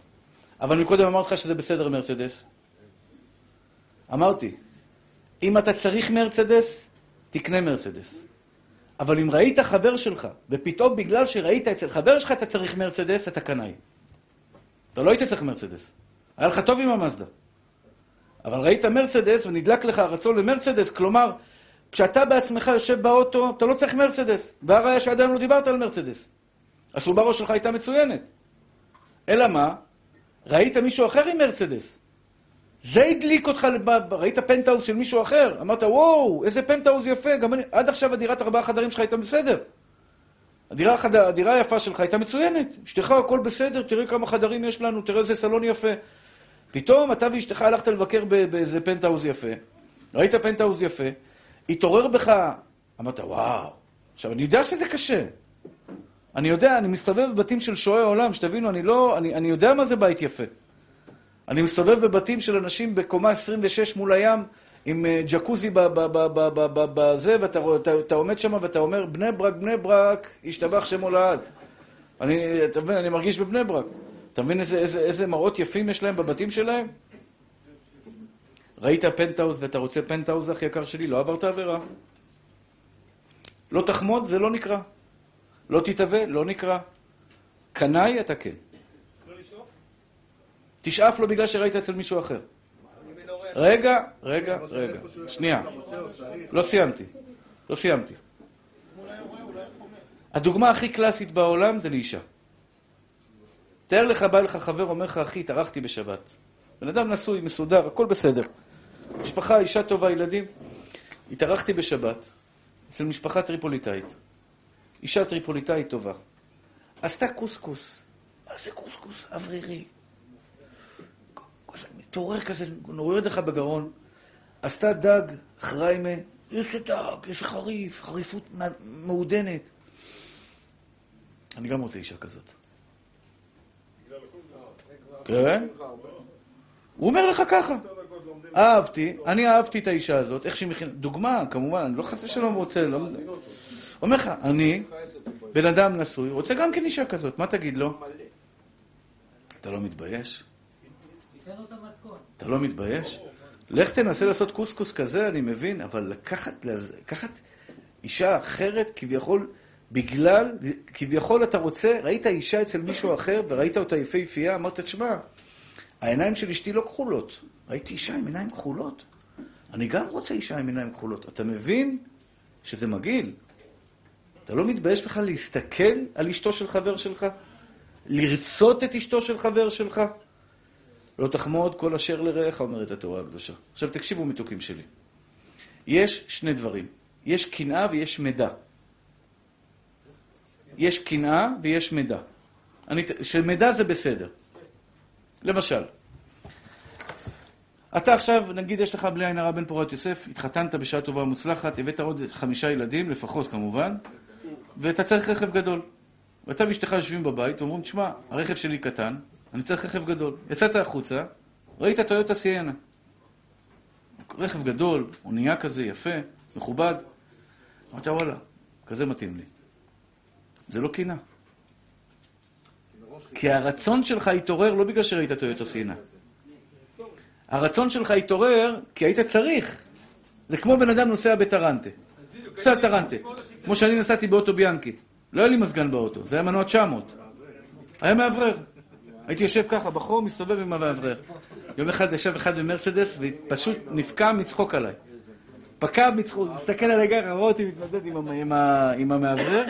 אבל מקודם אמרתי לך שזה בסדר מרצדס. אמרתי, אם אתה צריך מרצדס, תקנה מרצדס. אבל אם ראית חבר שלך, ופתאום בגלל שראית אצל חבר שלך אתה צריך מרצדס, אתה קנאי. אתה לא היית צריך מרצדס. היה לך טוב עם המזדה. אבל ראית מרצדס ונדלק לך הרצון למרצדס, כלומר, כשאתה בעצמך יושב באוטו, אתה לא צריך מרצדס. והראיה שעדיין לא דיברת על מרצדס. הסוברו שלך הייתה מצוינת. אלא מה? ראית מישהו אחר עם מרצדס. זה הדליק אותך, ראית פנטאוס של מישהו אחר. אמרת, וואו, איזה פנטאוס יפה. גם אני, עד עכשיו הדירת 4 חדרים שלך הייתה בסדר. הדירה היפה שלך הייתה מצוינת. אשתך הכל בסדר, תראי כמה חדרים יש לנו, תראה איזה סלון יפה. פתאום אתה ואשתך הלכת לבקר באיזה פנטאוס יפה. ראית פנטאוס יפה. התעורר בך. אמרת, וואו. עכשיו, אני יודע שזה קשה. אני יודע, אני מסתובב בבתים של שועי העולם, שתבינו, אני יודע מה זה בית יפה. אני מסתובב בבתים של אנשים בקומה 26 מול הים, עם ג'קוזי בזה, ואתה עומד שם ואתה אומר, בני ברק, השתבח שם הולד. אני מרגיש בבני ברק. אתה מבין איזה מראות יפים יש להם בבתים שלהם? ראית פנטאוס ואתה רוצה פנטאוס, אח יקר שלי, לא עברת עבירה. לא תחמוד, זה לא נקרא. לא תתאווה, לא נקרא. קנאי אתה כן. לא לשאוף? תשאף לו בגלל שראית אצל מישהו אחר. רגע. שנייה. לא סיימתי. הדוגמה הכי קלאסית בעולם זה לאישה. תאר לך, בא לך חבר, אומר לך, אחי, התארחתי בשבת. בן אדם נשוי, מסודר, הכל בסדר. משפחה, אישה טובה, ילדים. התארחתי בשבת אצל משפחה טריפוליטאית. אישה טריפוליטאית טובה. עשתה קוסקוס. מה זה קוסקוס? אוורירי. תעורר כזה, נוריד לך בגרון. עשתה דג, חריימה. איזה דג, איזה חריף. חריפות מעודנת. אני גם רוצה אישה כזאת. כן? הוא אומר לך ככה. אני אהבתי את האישה הזאת. איך שהיא מכינה. דוגמה, כמובן. אני לא חושב שלא רוצה. אומר לך, אני, בן אדם נשוי, רוצה גם כן אישה כזאת. מה תגיד לו? אתה לא מתבייש? אתה לא מתבייש? לך תנסה לעשות קוסקוס כזה, אני מבין, אבל לקחת אישה אחרת, כביכול אתה רוצה, ראית אישה אצל מישהו אחר, וראית אותה יפהפייה, אמרת, תשמע, העיניים של אשתי לא כחולות. ראיתי אישה עם עיניים כחולות. אני גם רוצה אישה עם עיניים כחולות. אתה מבין שזה מגעיל? אתה לא מתבייש בכלל להסתכל על אשתו של חבר שלך? לרצות את אשתו של חבר שלך? לא תחמוד כל אשר לרעך, אומרת התורה הקדושה. עכשיו תקשיבו מתוקים שלי. יש שני דברים. יש קנאה ויש מידע. יש קנאה ויש מידע. שמידע זה בסדר. למשל, אתה עכשיו, נגיד, יש לך בלי עין הרע בן פורת יוסף, התחתנת בשעה טובה ומוצלחת, הבאת עוד 5 ילדים, לפחות כמובן, ואתה צריך רכב גדול. ואתה ואשתך יושבים בבית ואומרים, תשמע, הרכב שלי קטן, אני צריך רכב גדול. יצאת החוצה, ראית טויוטה סיינה. רכב גדול, אונייה כזה, יפה, מכובד. אמרת, וואלה, כזה מתאים לי. זה לא קינה. כי הרצון שלך התעורר לא בגלל שראית טויוטה סיינה. הרצון שלך התעורר כי היית צריך. זה כמו בן אדם נוסע בטרנטה. נוסע בטרנטה. כמו שאני נסעתי באוטו ביאנקי. לא היה לי מזגן באוטו, זה היה מנוע 900. היה מאוורר. הייתי יושב ככה בחור, מסתובב עם המאוורר. יום אחד ישב אחד במרצדס ופשוט נפקע מצחוק עליי. פקע מצחוק, מסתכל על הגר, רואה אותי מתמודד עם המאוורר.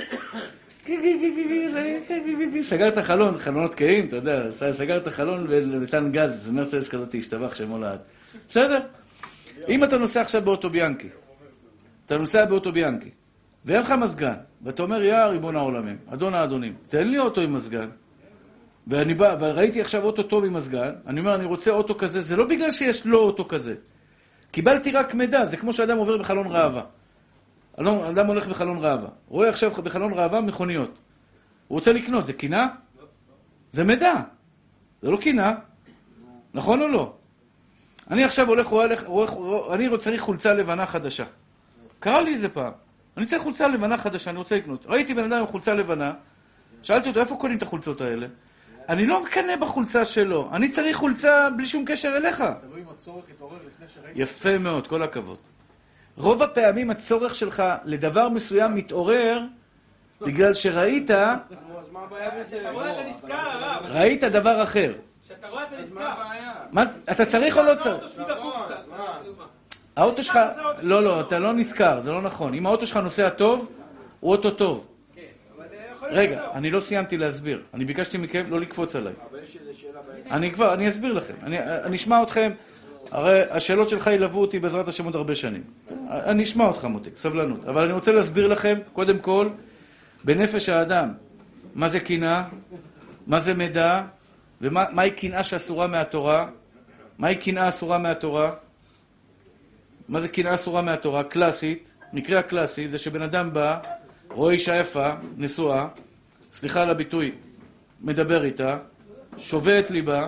סגר את החלון, חלונות קיים, אתה יודע, סגר את החלון ונתן גז, מרצדס כזאת השתבח שמו לעד. בסדר? אם אתה נוסע עכשיו באוטו ביאנקי, ואין לך מזגן, ואתה אומר, יא ריבון העולמים, אדון האדונים, תן לי אוטו עם מזגן, ואני בא, וראיתי עכשיו אוטו טוב עם מזגן, אני אומר, אני רוצה אוטו כזה, זה לא בגלל שיש לו אוטו כזה. קיבלתי רק מידע, זה כמו שאדם עובר בחלון ראווה. אדם הולך בחלון ראווה, רואה עכשיו בחלון ראווה מכוניות. הוא רוצה לקנות, זה קינה? זה מידע. זה לא קינה. נכון או לא? אני עכשיו הולך, אני רוצה חולצה לבנה חדשה. קרה לי איזה פעם. אני צריך חולצה לבנה חדשה, אני רוצה לקנות. ראיתי בן אדם עם חולצה לבנה, שאלתי אותו, איפה קונים את החולצות האלה? אני לא מקנה בחולצה שלו, אני צריך חולצה בלי שום קשר אליך. זה לא אם הצורך התעורר לפני שראיתי. יפה מאוד, כל הכבוד. רוב הפעמים הצורך שלך לדבר מסוים מתעורר, בגלל שראית... ראית דבר אחר. שאתה רואה את הנזכר. אתה צריך או לא צריך? האוטו שלך, לא, אתה לא נזכר, זה לא נכון. אם האוטו שלך נוסע טוב, הוא אוטו טוב. רגע, אני לא סיימתי להסביר. אני ביקשתי מכם לא לקפוץ עליי. אני אסביר לכם. אני אשמע אתכם. הרי השאלות שלך ילוו אותי בעזרת השם עוד הרבה שנים. אני אשמע אותך מותק, סבלנות. אבל אני רוצה להסביר לכם, קודם כל, בנפש האדם, מה זה קנאה, מה זה מידע, ומהי קנאה שאסורה מהתורה, מהי קנאה אסורה מהתורה, מה זה קנאה אסורה מהתורה? קלאסית, מקרה הקלאסי, זה שבן אדם בא, רואה אישה יפה, נשואה, סליחה על הביטוי, מדבר איתה, שובה את ליבה,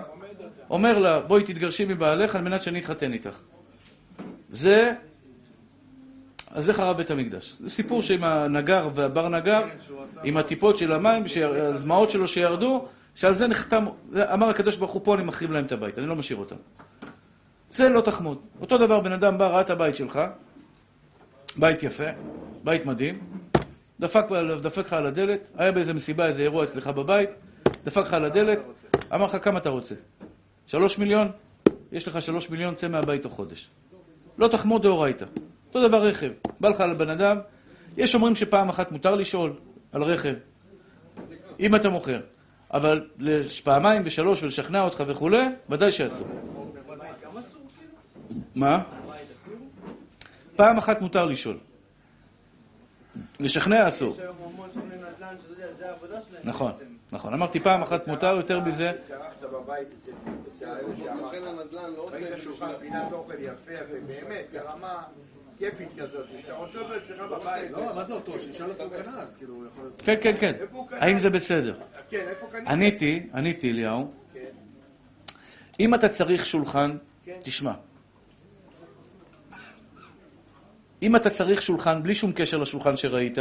אומר לה, בואי תתגרשי מבעלך על מנת שאני אתחתן איתך. אז זה חרב בית המקדש. זה סיפור שעם הנגר והבר נגר, עם הטיפות של המים, הזמעות שלו שירדו, שעל זה נחתם, אמר הקדוש ברוך הוא פה, אני מחריב להם את הבית, אני לא משאיר אותם. זה לא תחמוד. אותו דבר, בן אדם בא, ראה את הבית שלך, בית יפה, בית מדהים, דפק לך על הדלת, היה באיזה מסיבה, איזה אירוע אצלך בבית, דפק לך על הדלת, אמר לך כמה אתה רוצה? 3 מיליון? יש לך 3 מיליון, צא מהבית או חודש. לא תחמוד דאורייתא. אותו דבר רכב, בא לך על בן אדם, יש אומרים שפעם אחת מותר לשאול על רכב, אם אתה מוכר, אבל פעמיים ו3 ולשכנע אותך וכו', ודאי שעשו. מה? פעם אחת מותר לשאול. לשכנע אסור. נכון, נכון. אמרתי פעם אחת מותר, יותר מזה... קרחת בבית אצל... סוכן הנדל"ן לא עושה שולחן פינת אוכל יפה, ובאמת, ברמה כיפית כזאת. שאתה רוצה שלך בבית... לא, מה זה אותו? ששאל אותו כנס, כאילו... כן, כן, כן. האם זה בסדר? כן, איפה כנס? עניתי, אליהו. אם אתה צריך שולחן, תשמע. אם אתה צריך שולחן בלי שום קשר לשולחן שראית,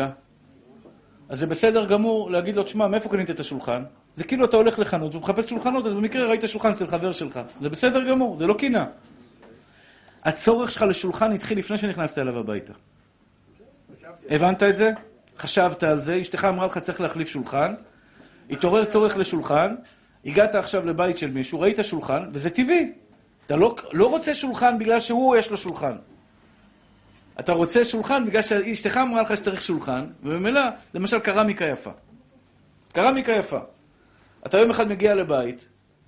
אז זה בסדר גמור להגיד לו, תשמע, מאיפה קנית את השולחן? זה כאילו אתה הולך לחנות ומחפש שולחנות, אז במקרה ראית שולחן אצל חבר שלך. זה בסדר גמור, זה לא קינה. הצורך שלך לשולחן התחיל לפני שנכנסת אליו הביתה. הבנת את זה? חשבת על זה? אשתך אמרה לך, צריך להחליף שולחן. התעורר צורך לשולחן, הגעת עכשיו לבית של מישהו, ראית שולחן, וזה טבעי. אתה לא רוצה שולחן בגלל שהוא יש לו שולחן. אתה רוצה שולחן בגלל שאשתך אמרה לך שצריך שולחן, ובמילא, למשל, קרמיקה יפה. אתה יום אחד מגיע לבית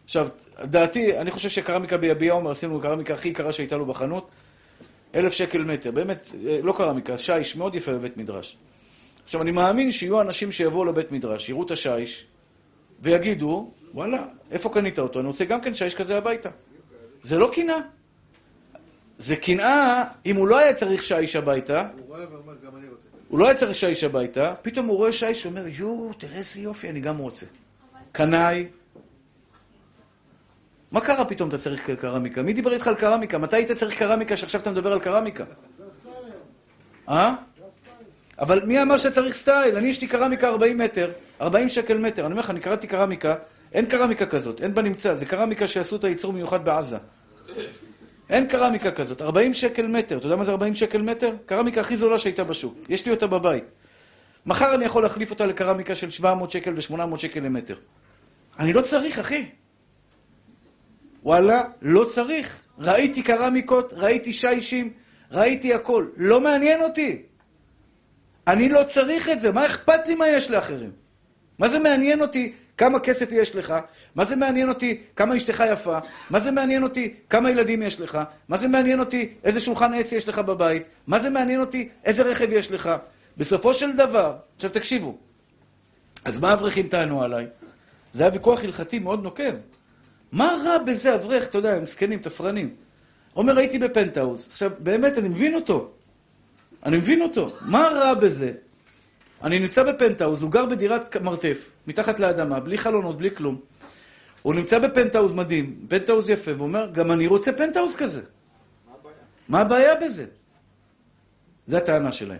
עכשיו, דעתי, אני חושב שקרמיקה ביביע עומר, עשינו קרמיקה הכי יקרה שהייתה לו בחנות, 1,000 שקל מטר, באמת, לא קרמיקה, שיש מאוד יפה בבית מדרש. עכשיו, אני מאמין שיהיו אנשים שיבואו לבית מדרש, יראו את השיש, ויגידו, וואלה, איפה קנית אותו? אני רוצה גם כן שיש כזה הביתה. זה לא קנאה. זה קנאה, אם הוא לא היה צריך שיש הביתה, הוא לא היה צריך שיש הביתה, פתאום הוא רואה שיש, הוא אומר, יו, תראה איזה יופי, אני גם רוצה. קנאי. מה קרה פתאום אתה צריך קרמיקה? מי דיבר איתך על קרמיקה? מתי היית צריך קרמיקה שעכשיו אתה מדבר על קרמיקה? אה? אבל מי אמר שצריך סטייל? אני אשתי קרמיקה 40 מטר, 40 שקל מטר. אני אומר לך, אני קראתי קרמיקה, אין קרמיקה כזאת, אין בנמצא, זה קרמיקה שעשו את הייצור מיוחד בעזה. אין קרמיקה כזאת, 40 שקל מטר. אתה יודע מה זה 40 שקל מטר? קרמיקה הכי זולה שהייתה בשוק. יש לי אותה בבית. מחר אני יכול להחליף אותה לקרמיקה של 700 שקל ו-800 שקל למטר. אני לא צריך, אחי. וואלה, לא צריך. ראיתי קרמיקות, ראיתי שיישים, ראיתי הכל. לא מעניין אותי. אני לא צריך את זה. מה אכפת לי מה יש לאחרים? מה זה מעניין אותי? כמה כסף יש לך? מה זה מעניין אותי? כמה אשתך יפה? מה זה מעניין אותי? כמה ילדים יש לך? מה זה מעניין אותי? איזה שולחן עץ יש לך בבית? מה זה מעניין אותי? איזה רכב יש לך? בסופו של דבר, עכשיו תקשיבו. אז מה אברכים טענו עליי? זה היה ויכוח הלכתי מאוד נוקב. מה רע בזה אברך? אתה יודע, הם סקנים, תפרנים. אומר, הייתי בפנטהאוז. עכשיו, באמת, אני מבין אותו. אני מבין אותו. מה רע בזה? אני נמצא בפנטהאוז, הוא גר בדירת מרתף, מתחת לאדמה, בלי חלונות, בלי כלום. הוא נמצא בפנטהאוז מדהים, פנטהאוז יפה, והוא אומר, גם אני רוצה פנטהאוז כזה. מה הבעיה? מה הבעיה בזה? זו הטענה שלהם.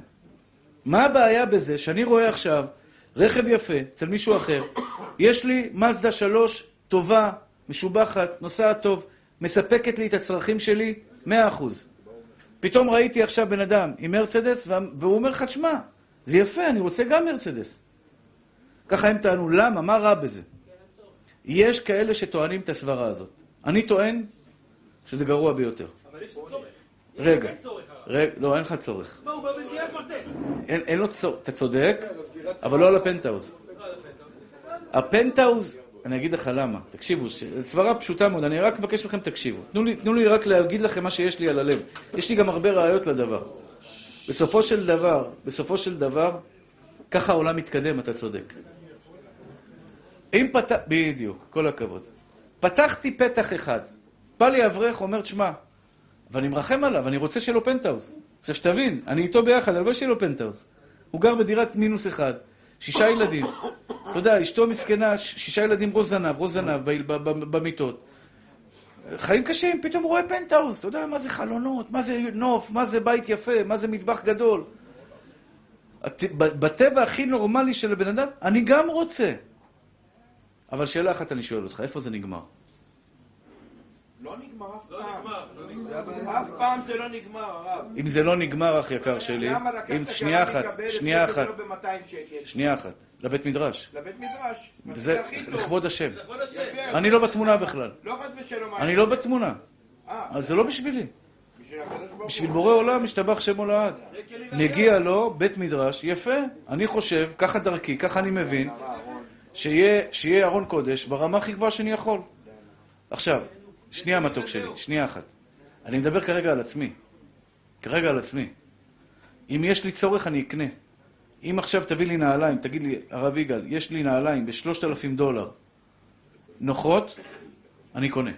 מה הבעיה בזה שאני רואה עכשיו רכב יפה אצל מישהו אחר, יש לי מזדה 3 טובה, משובחת, נוסעת טוב, מספקת לי את הצרכים שלי 100%. פתאום ראיתי עכשיו בן אדם עם מרצדס, והוא אומר לך, תשמע, זה יפה, אני רוצה גם מרצדס. ככה הם טענו, למה? מה רע בזה? יש כאלה שטוענים את הסברה הזאת. אני טוען שזה גרוע ביותר. אבל יש צורך. רגע. לא, אין לך צורך. מה, הוא במדיעה קולטק? אין לו צורך. אתה צודק, אבל לא על הפנטהאוז. הפנטהאוז, אני אגיד לך למה. תקשיבו, סברה פשוטה מאוד. אני רק מבקש לכם, תקשיבו. תנו לי רק להגיד לכם מה שיש לי על הלב. יש לי גם הרבה ראיות לדבר. בסופו של דבר, ככה העולם מתקדם, אתה צודק. בדיוק, כל הכבוד. פתחתי פתח אחד. בא לי אברך, אומר, תשמע, ואני מרחם עליו, אני רוצה שיהיה לו פנטהאוז. עכשיו שתבין, אני איתו ביחד, אני לא שיהיה לו פנטהאוז. הוא גר בדירת -1, 6 ילדים. אתה יודע, אשתו מסכנה, 6 ילדים ראש זנב, במיטות. חיים קשים, פתאום רואה פנטהאוז, אתה יודע, מה זה חלונות, מה זה נוף, מה זה בית יפה, מה זה מטבח גדול. בטבע הכי נורמלי של הבן אדם, אני גם רוצה. אבל שאלה אחת אני שואל אותך, איפה זה נגמר? לא נגמר אף פעם. אם זה לא נגמר, אח יקר שלי, אם שנייה אחת, לבית מדרש. זה לכבוד השם. אני לא בתמונה בכלל. אני לא בתמונה. אז זה לא בשבילי. בשביל בורא עולם, משתבח שם עולד. נגיע לו בית מדרש, יפה. אני חושב, ככה דרכי, ככה אני מבין, שיהיה ארון קודש ברמה הכי גבוהה שאני יכול. עכשיו, שנייה מתוק שלי, שנייה אחת. אני מדבר כרגע על עצמי. אם יש לי צורך, אני אקנה. אם עכשיו תביא לי נעליים, תגיד לי, הרב יגאל, יש לי נעליים ב$3,000, נוחות, אני קונה.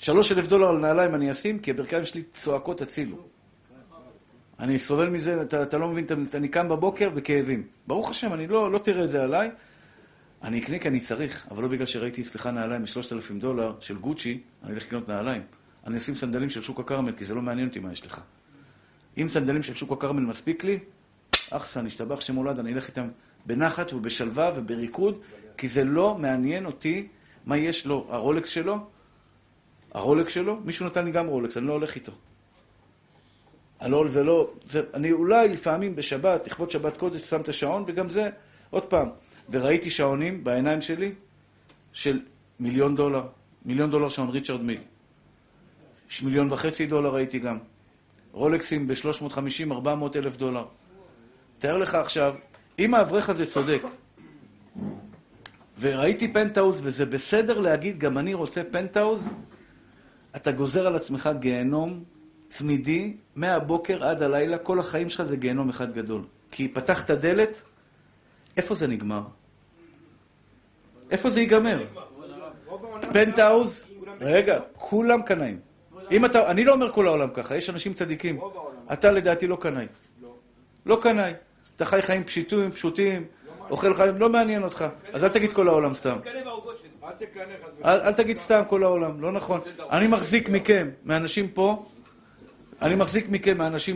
$3,000 על נעליים אני אשים, כי הברכיים שלי צועקות הצילו. אני סובל מזה, אתה לא מבין, אני קם בבוקר בכאבים. ברוך השם, אני לא תראה את זה עליי. אני אקנה כי אני צריך, אבל לא בגלל שראיתי אצלך נעליים ב$3,000 של גוצ'י, אני אלך לקנות נעליים. אני אשים סנדלים של שוק הקרמל, כי זה לא מעניין אותי מה יש לך. אם סנדלים של שוק הקרמל מספיק לי, אחסן, השתבח שם הולד, אני אלך איתם בנחת ובשלווה ובריקוד, כי זה לא מעניין אותי מה יש לו. הרולקס שלו, מישהו נתן לי גם רולקס, אני לא הולך איתו. אני אולי לפעמים בשבת, לכבוד שבת קודש, שם את השעון, וגם זה, עוד פעם. וראיתי שעונים בעיניים שלי של $1,000,000. $1,000,000 שעון ריצ'רד מיל. $1.5 מיליון ראיתי גם. רולקסים $350,000-$400,000. תאר לך עכשיו, אם האברך הזה צודק, וראיתי פנטהאוז, וזה בסדר להגיד, גם אני רוצה פנטהאוז, אתה גוזר על עצמך גיהנום צמידי, מהבוקר עד הלילה, כל החיים שלך זה גיהנום אחד גדול. כי פתחת דלת, איפה זה נגמר? איפה זה ייגמר? פנטהאוז, רגע, כולם קנאים. אני לא אומר כל העולם ככה, יש אנשים צדיקים. אתה לדעתי לא קנאי. לא קנאי. אתה חי חיים פשוטים, אוכל חיים, לא מעניין אותך. אז אל תגיד כל העולם סתם. אל תגיד סתם כל העולם, לא נכון. אני מחזיק מכם, מאנשים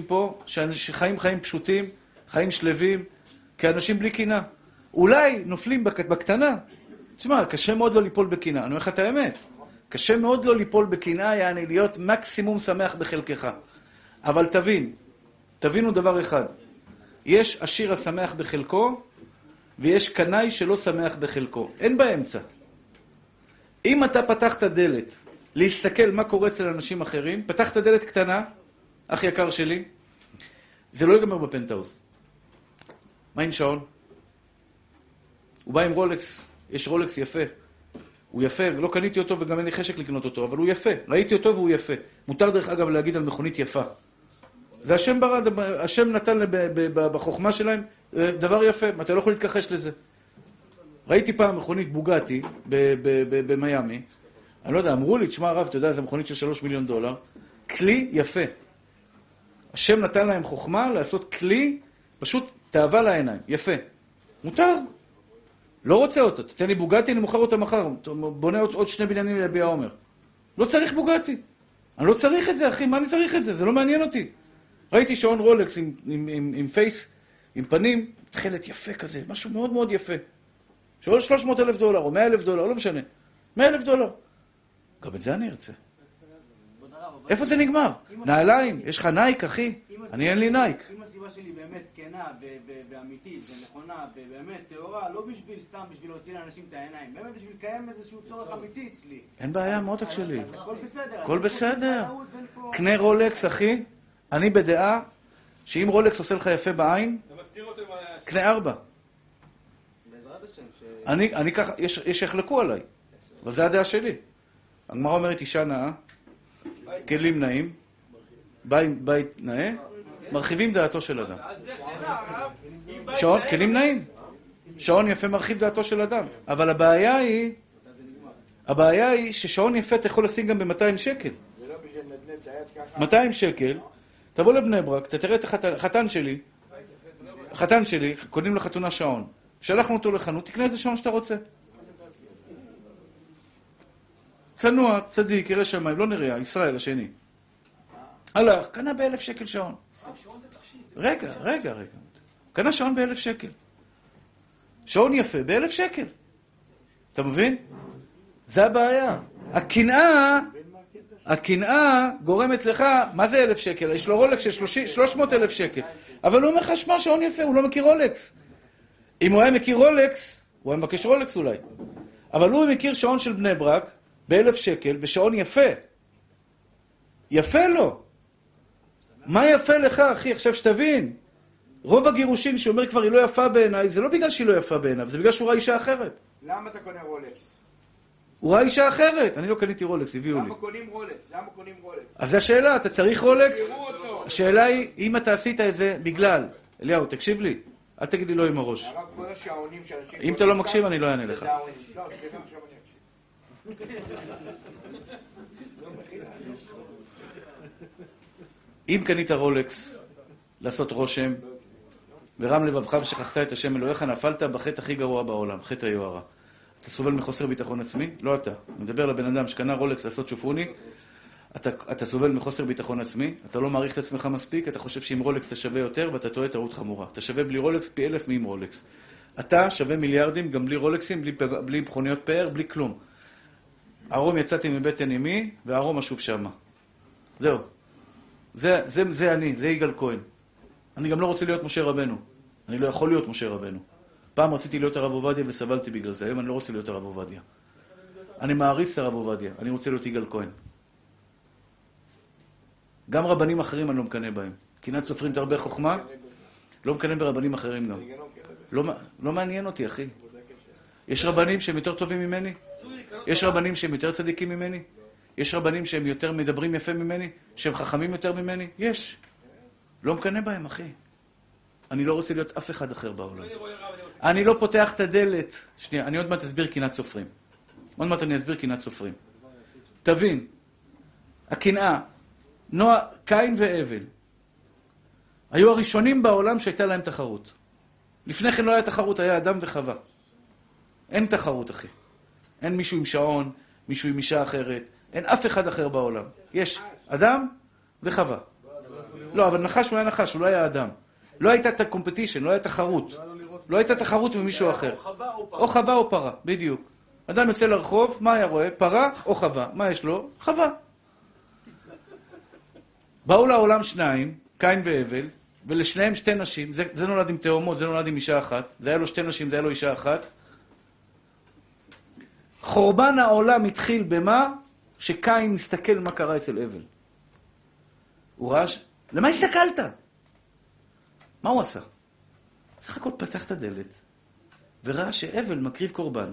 פה, שחיים חיים פשוטים, חיים שלווים, כאנשים בלי קינה. אולי נופלים בקטנה. תשמע, קשה מאוד לא ליפול בקינה. אני אומר לך את האמת. קשה מאוד לא ליפול בקינה, יעני להיות מקסימום שמח בחלקך. אבל תבינו דבר אחד. יש עשיר השמח בחלקו, ויש קנאי שלא שמח בחלקו. אין באמצע. אם אתה פתחת דלת, להסתכל מה קורה אצל אנשים אחרים, פתחת דלת קטנה, אח יקר שלי, זה לא ייגמר בפנטהאוז. מה עם שעון? הוא בא עם רולקס, יש רולקס יפה. הוא יפה, לא קניתי אותו וגם אין לי חשק לקנות אותו, אבל הוא יפה. ראיתי אותו והוא יפה. מותר דרך אגב להגיד על מכונית יפה. זה השם ברד, השם נתן בחוכמה שלהם, דבר יפה, אתה לא יכול להתכחש לזה. ראיתי פעם מכונית בוגאטי במיימי, אני לא יודע, אמרו לי, תשמע הרב, אתה יודע, זה מכונית של 3 מיליון דולר, כלי יפה. השם נתן להם חוכמה לעשות כלי, פשוט תאווה לעיניים, יפה. מותר. לא רוצה אותה, תתן לי בוגאטי, אני מוכר אותה מחר, בונה עוד 2 בניינים לבי העומר. לא צריך בוגאטי. אני לא צריך את זה, אחי, מה אני צריך את זה? זה לא מעניין אותי. ראיתי שעון רולקס עם פייס, עם פנים, תחילת יפה כזה, משהו מאוד מאוד יפה. שעוד 300,000 דולר או 100,000 דולר, לא משנה. 100,000 דולר. גם את זה אני ארצה. איפה זה נגמר? נעליים, יש לך נייק, אחי. אני אין לי נייק. אם הסיבה שלי באמת כנה ואמיתית ונכונה ובאמת תאורה, לא בשביל סתם, בשביל להוציא לאנשים את העיניים, באמת בשביל לקיים איזשהו צורך אמיתי אצלי. אין בעיה, מותק שלי. הכל בסדר. קנה רולקס, אחי. אני בדעה שאם רולקס עושה לך יפה בעין, קנה 4. בעזרת השם אני ככה, יש שיחלקו עליי. אבל זה הדעה שלי. הגמרא אומרת אישה נאה, כלים נאים, בית נאה, מרחיבים דעתו של אדם. שעון, כלים נאים. שעון יפה מרחיב דעתו של אדם. אבל הבעיה היא ששעון יפה אתה יכול לשים גם ב200 שקל. 200 שקל, תבוא לבני ברק, תראה את החתן שלי, קונים לחתונה שעון. שלחנו אותו לחנות, תקנה איזה שעון שאתה רוצה. צנוע, צדיק, ירא שמיים, לא נראה, ישראל השני. הלך, קנה ב1,000 שקל שעון. רגע. קנה שעון ב1,000 שקל. שעון יפה, ב1,000 שקל. אתה מבין? זה הבעיה. הקנאה גורמת לך, מה זה 1,000 שקל? יש לו רולקס של 300,000 שקל. אבל הוא מחשמה שעון יפה, הוא לא מכיר רולקס. אם הוא היה מכיר רולקס, הוא היה מבקש רולקס אולי. אבל הוא מכיר שעון של בני ברק, ב1,000 שקל, בשעון יפה. יפה לו. מה יפה לך, אחי? עכשיו שתבין. רוב הגירושים שאומר כבר היא לא יפה בעיניי, זה לא בגלל שהיא לא יפה בעיניו, זה בגלל שהוא ראה אישה אחרת. למה אתה קונה רולקס? הוא ראה אישה אחרת. אני לא קניתי רולקס, הביאו לי. למה קונים רולקס? אז זו השאלה, אתה צריך רולקס? השאלה היא, אם אתה עשית איזה בגלל. אליהו, תקשיב לי. אל תגיד לי לא עם הראש. אם אתה לא מקשיב, אני לא אענה לך. אם קנית רולקס לעשות רושם ורם לבבך ושכחת את השם אלוהיך, נפלת בחטא הכי גרוע בעולם, חטא היוהרה. אתה סובל מחוסר ביטחון עצמי? לא אתה. אני מדבר לבן אדם שקנה רולקס לעשות שופוני, אתה סובל מחוסר ביטחון עצמי, אתה לא מעריך את עצמך מספיק, אתה חושב שעם רולקס אתה שווה יותר ואתה טועה טעות חמורה. אתה שווה בלי רולקס פי 1,000 מעם רולקס. אתה שווה מיליארדים גם בלי רולקסים, בלי מכוניות פאר, בלי כלום. ארום יצאתי מבטן אמי, וארום אשוב שמה. זהו. זה אני, זה יגאל כהן. אני גם לא רוצה להיות משה רבנו. אני לא יכול להיות משה רבנו. פעם רציתי להיות הרב עובדיה וסבלתי בגלל זה. היום אני לא רוצה להיות הרב עובדיה. אני מעריץ הרב עובדיה. אני רוצה להיות יגאל כהן. גם רבנים אחרים אני לא מקנה בהם. קנאת סופרים תרבה חוכמה, לא מקנה ברבנים אחרים גם. לא מעניין אותי, אחי. יש רבנים שהם יותר טובים ממני? יש רבנים שהם יותר צדיקים ממני? יש רבנים שהם יותר מדברים יפה ממני? שהם חכמים יותר ממני? יש. לא מקנה בהם, אחי. אני לא רוצה להיות אף אחד אחר בעולם. אני לא פותח את הדלת. שנייה, אני עוד מעט אסביר קנאת סופרים. עוד מעט אני אסביר קנאת סופרים. תבין, הקנאה, נועה, קין והבל, היו הראשונים בעולם שהייתה להם תחרות. לפני כן לא היה תחרות, היה אדם וחווה. אין תחרות, אחי. אין מישהו עם שעון, מישהו עם אישה אחרת. אין אף אחד אחר בעולם. יש אדם וחווה. לא, אבל נחש הוא היה נחש, הוא לא היה אדם. לא הייתה את הקומפטישן, לא הייתה תחרות. לא הייתה תחרות ממישהו אחר. או חווה או פרה, בדיוק. אדם יוצא לרחוב, מה היה רואה? פרה או חווה? מה יש לו? חווה. באו לעולם שניים, קין והבל, ולשניהם שתי נשים, זה נולד עם תאומות, זה נולד עם אישה אחת, זה היה לו שתי נשים, זה היה לו אישה אחת. חורבן העולם התחיל במה? שקין מסתכל מה קרה אצל אבל. הוא ראה ש... למה הסתכלת? מה הוא עשה? סך הכל פתח את הדלת, וראה שאבל מקריב קורבן,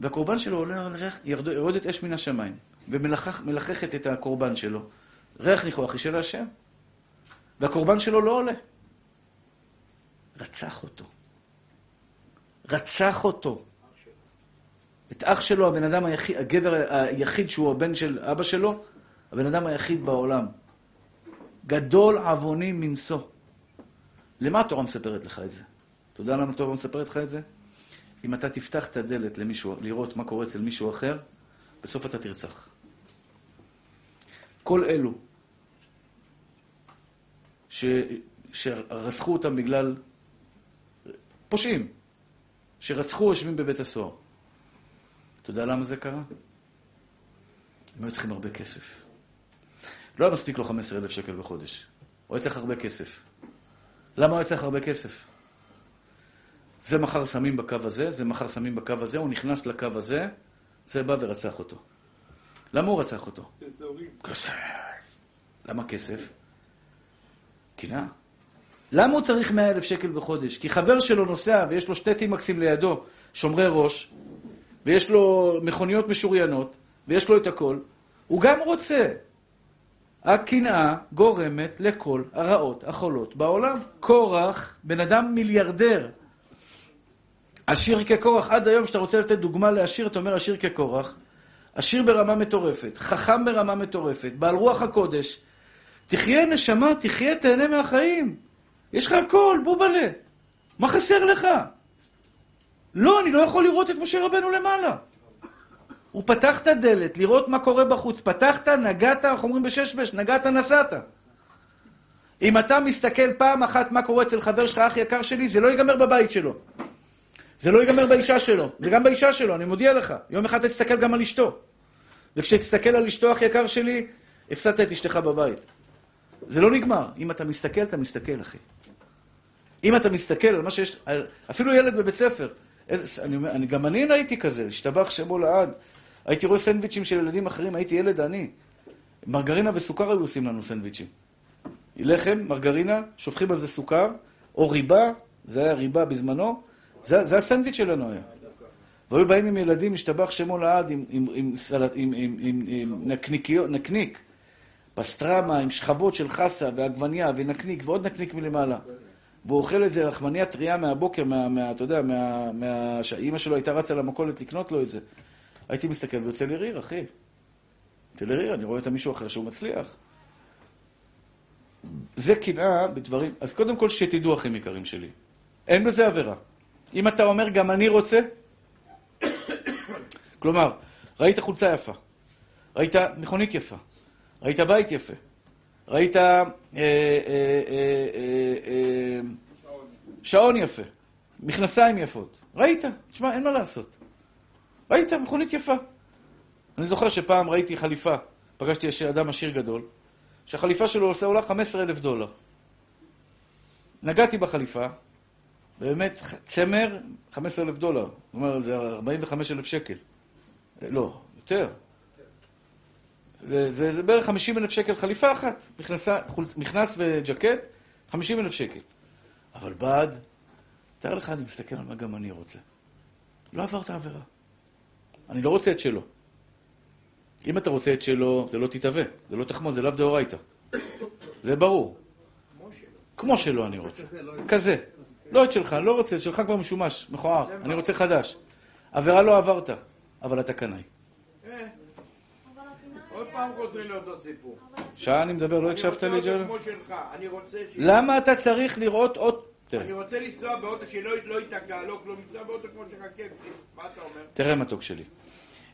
והקורבן שלו עולה על ריח, יורדת אש מן השמיים, ומלחכת את הקורבן שלו. ריח ניחוח היא של השם. והקורבן שלו לא עולה. רצח אותו. רצח אותו. את אח שלו, הבן אדם היחיד, הגבר היחיד שהוא הבן של אבא שלו, הבן אדם היחיד בעולם. גדול עווני מנשוא. למה התורה מספרת לך את זה? אתה יודע למה התורה מספרת לך את זה? אם אתה תפתח את הדלת למישהו, לראות מה קורה אצל מישהו אחר, בסוף אתה תרצח. כל אלו שרצחו אותם בגלל פושעים, שרצחו יושבים בבית הסוהר. אתה יודע למה זה קרה? הם היו צריכים הרבה כסף. לא היה מספיק לו 15,000 שקל בחודש. הוא היה צריך הרבה כסף. למה הוא היה צריך הרבה כסף? זה מחר שמים בקו הזה, זה מחר שמים בקו הזה, הוא נכנס לקו הזה, זה בא ורצח אותו. למה הוא רצח אותו? כסף. למה כסף? קנאה. למה הוא צריך 100,000 שקל בחודש? כי חבר שלו נוסע ויש לו שתי טימקסים לידו, שומרי ראש, ויש לו מכוניות משוריינות, ויש לו את הכל, הוא גם רוצה. הקנאה גורמת לכל הרעות החולות בעולם. קורח, בן אדם מיליארדר, עשיר כקורח, עד היום שאתה רוצה לתת דוגמה לעשיר, אתה אומר עשיר כקורח, עשיר ברמה מטורפת, חכם ברמה מטורפת, בעל רוח הקודש, תחיה נשמה, תחיה, תהנה מהחיים. יש לך הכל, בובלה. מה חסר לך? לא, אני לא יכול לראות את משה רבנו למעלה. הוא פתח את הדלת, לראות מה קורה בחוץ. פתחת, נגעת, אנחנו אומרים בשש-בש, נגעת, נסעת. אם אתה מסתכל פעם אחת מה קורה אצל חבר שלך, אח יקר שלי, זה לא ייגמר בבית שלו. זה לא ייגמר באישה שלו, זה גם באישה שלו, אני מודיע לך. יום אחד תסתכל גם על אשתו. וכשתסתכל על אשתו, אח יקר שלי, הפסדת את אשתך בבית. זה לא נגמר. אם אתה מסתכל, אתה מסתכל, אחי. אם אתה מסתכל על מה שיש... אפילו ילד בבית ספר. גם אני הייתי כזה, השתבח שמו לעד. הייתי רואה סנדוויצ'ים של ילדים אחרים, הייתי ילד עני. מרגרינה וסוכר היו עושים לנו סנדוויצ'ים. לחם, מרגרינה, שופכים על זה סוכר, או ריבה, זה היה ריבה בזמנו, זה הסנדוויץ' שלנו היה. והיו באים עם ילדים, השתבח שמו לעד, עם נקניק, פסטרמה, עם שכבות של חסה ועגבניה ונקניק, ועוד נקניק מלמעלה. והוא אוכל איזה לחמניה טריה מהבוקר, אתה יודע, אמא שלו הייתה רצה למכולת לקנות לו את זה. הייתי מסתכל ויוצא לי ריר, אחי. יוצא לי ריר, אני רואה את מישהו אחר שהוא מצליח. זה קנאה בדברים... אז קודם כל שתדעו, אחים יקרים שלי. אין בזה עבירה. אם אתה אומר, גם אני רוצה... כלומר, ראית חולצה יפה, ראית מכונית יפה, ראית בית יפה, ראית שעון יפה, מכנסיים יפות, ראית, תשמע, אין מה לעשות. ראית, מכונית יפה. אני זוכר שפעם ראיתי חליפה, פגשתי אדם עשיר גדול, שהחליפה שלו עולה $15,000. נגעתי בחליפה, באמת, צמר, $15,000. זאת אומרת, זה 45,000 שקל. לא, יותר. זה בערך 50,000 שקל חליפה אחת. מכנס וג'קט, 50,000 שקל. אבל בעד, תאר לך, אני מסתכל על מה גם אני רוצה. לא עבר את העבירה. אני לא רוצה את שלו. אם אתה רוצה את שלו, זה לא תתאווה, זה לא תחמוד, זה לאו דאורייתא. זה ברור. כמו שלו אני רוצה. כזה. לא את שלך, לא רוצה, שלך כבר משומש, מכוער, אני רוצה חדש. עבירה לא עברת, אבל אתה קנאי. עוד פעם חוזרים לאותו סיפור. שעה אני מדבר, לא הקשבת לי, ג'רלו? אני רוצה אותו כמו שלך, אני רוצה... למה אתה צריך לראות עוד... אני רוצה לנסוע באוטו שלא יתקע, לא כלום, לנסוע באוטו כמו שחכה, מה אתה אומר? תראה מתוק שלי.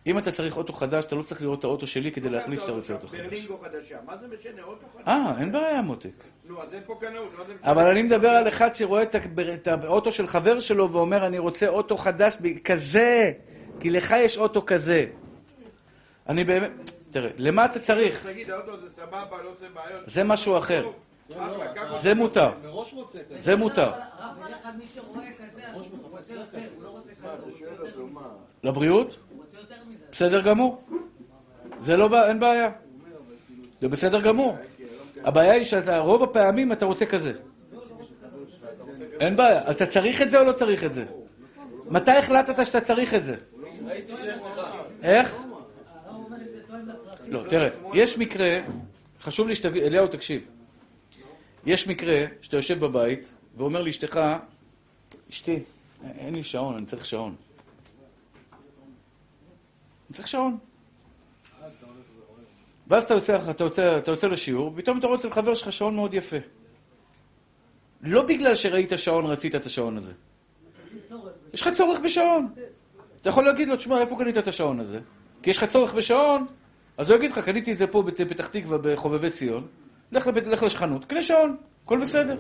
אם אתה צריך אוטו חדש, אתה לא צריך לראות את האוטו שלי כדי להחליט שאתה רוצה אוטו חדש. ברלינגו חדשה, מה זה משנה? אוטו חדש? אין בעיה מותק. נו, אז אין פה קנאות, לא זה משנה. אבל אני מדבר על אחד שרואה את האוטו של חבר שלו ואומר, אני רוצה אוטו חדש כזה, כי לך יש אוטו כזה. אני באמת... תראה, למה אתה צריך? תגיד, האוטו זה סבבה, לא עושה בעיות. זה משהו אחר. זה מותר. זה מותר. לבריאות? בסדר גמור. זה לא, אין בעיה. זה בסדר גמור. הבעיה היא שאתה, רוב הפעמים אתה רוצה כזה. אין בעיה. אתה צריך את זה או לא צריך את זה? מתי החלטת שאתה צריך את זה? איך? לא, תראה. יש מקרה, חשוב לי שתגיד, אליהו תקשיב. יש מקרה שאתה יושב בבית ואומר לאשתך, אשתי, אין לי שעון, אני צריך שעון. אני צריך שעון. ואז אתה יוצא לשיעור, פתאום אתה רוצה לחבר שלך שעון מאוד יפה. לא בגלל שראית שעון רצית את השעון הזה. יש לך צורך בשעון. אתה יכול להגיד לו, תשמע, איפה קנית את השעון הזה? כי יש לך צורך בשעון. אז הוא יגיד לך, קניתי את זה פה בפתח תקווה בחובבי ציון. לך לשכנות, קנה שעון, הכל בסדר.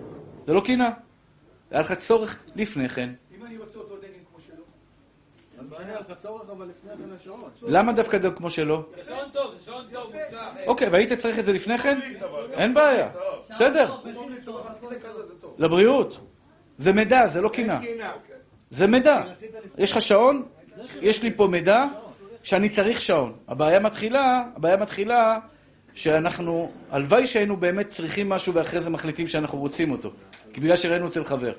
זה לא קינה. היה לך צורך לפני כן. אם אני רוצה אותו דנין כמו שלו, אז בעיה היה לך צורך, אבל לפני כן השעון. למה דווקא דווקא כמו שלו? זה שעון טוב, זה שעון טוב, מוסקר. אוקיי, והיית צריך את זה לפני כן? אין בעיה. בסדר. לבריאות. זה מידע, זה לא קינה. זה מידע. יש לך שעון? יש לי פה מידע שאני צריך שעון. הבעיה מתחילה... שאנחנו, הלוואי שהיינו באמת צריכים משהו ואחרי זה מחליטים שאנחנו רוצים אותו. כי בגלל שראינו אצל חבר.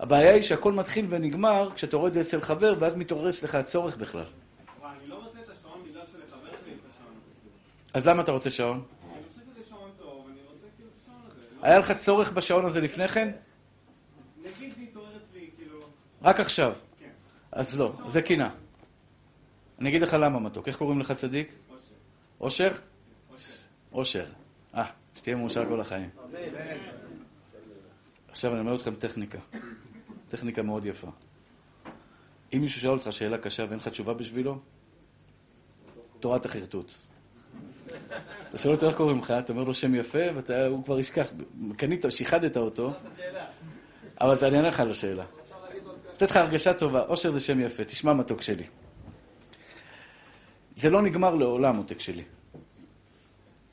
הבעיה היא שהכל מתחיל ונגמר כשאתה רואה את זה אצל חבר ואז מתעורר אצלך הצורך בכלל. אני לא רוצה את השעון בגלל שלחבר שלי את השעון. אז למה אתה רוצה שעון? אני חושב שזה שעון טוב, אני רוצה כאילו את השעון הזה. היה לך צורך בשעון הזה לפני כן? נגיד זה התעורר אצלי, כאילו... רק עכשיו? כן. אז לא, זה קינה. אני אגיד לך למה מתוק. איך קוראים לך צדיק? אושר. אושר? אושר. שתהיה מאושר כל החיים. עכשיו אני אומר אתכם טכניקה. טכניקה מאוד יפה. אם מישהו שאל אותך שאלה קשה ואין לך תשובה בשבילו, תורת החרטוט. אתה שואל אותו איך קוראים לך, אתה אומר לו שם יפה, והוא כבר ישכח. קנית, שיחדת אותו, אבל אתה עניין לך על השאלה. תת לך הרגשה טובה, אושר זה שם יפה, תשמע מתוק שלי. זה לא נגמר לעולם, מתוק שלי.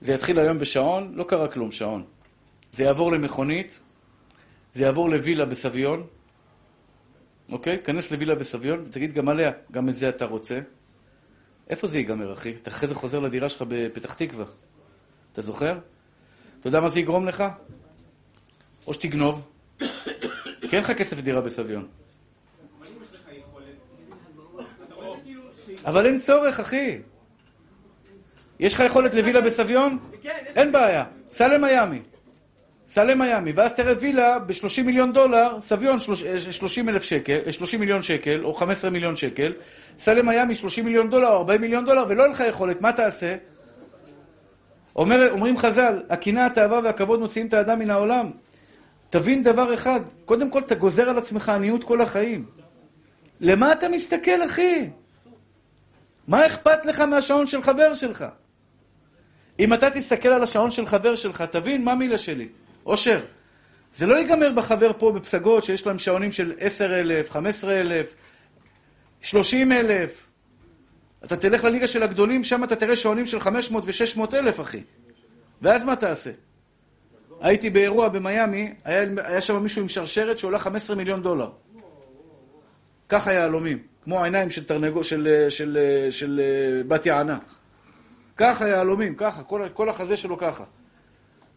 זה יתחיל היום בשעון, לא קרה כלום שעון. זה יעבור למכונית, זה יעבור לוילה בסביון. אוקיי? כנס לוילה בסביון ותגיד גם עליה, גם את זה אתה רוצה. איפה זה ייגמר, אחי? אתה אחרי זה חוזר לדירה שלך בפתח תקווה. אתה זוכר? אתה יודע מה זה יגרום לך? או שתגנוב. כי אין לך כסף דירה בסביון. אבל אין צורך, אחי. יש לך יכולת לוילה בסביון? אין בעיה. סע למיאמי. סע למיאמי. ואז תראה וילה ב$30 מיליון, סביון 30 מיליון שקל, או 15 מיליון שקל. סע למיאמי $30 מיליון או $40 מיליון, ולא אין לך יכולת. מה תעשה? אומרים חז"ל, הקנאה, התאווה והכבוד מוציאים את האדם מן העולם. תבין דבר אחד. קודם כל, אתה גוזר על עצמך עניות כל החיים. למה אתה מסתכל, אחי? מה אכפת לך מהשעון של חבר שלך? אם אתה תסתכל על השעון של חבר שלך, תבין מה מילה שלי. אושר, זה לא ייגמר בחבר פה בפסגות שיש להם שעונים של 10,000, 15,000, 30,000. אתה תלך לליגה של הגדולים, שם אתה תראה שעונים של 500 ו-600,000, אחי. ואז מה תעשה? הייתי באירוע במיאמי, היה שם מישהו עם שרשרת שעולה $15 מיליון. ככה היה עלומים. כמו העיניים של תרנגו, של בת יענה. ככה, יעלומים, ככה, כל החזה שלו ככה.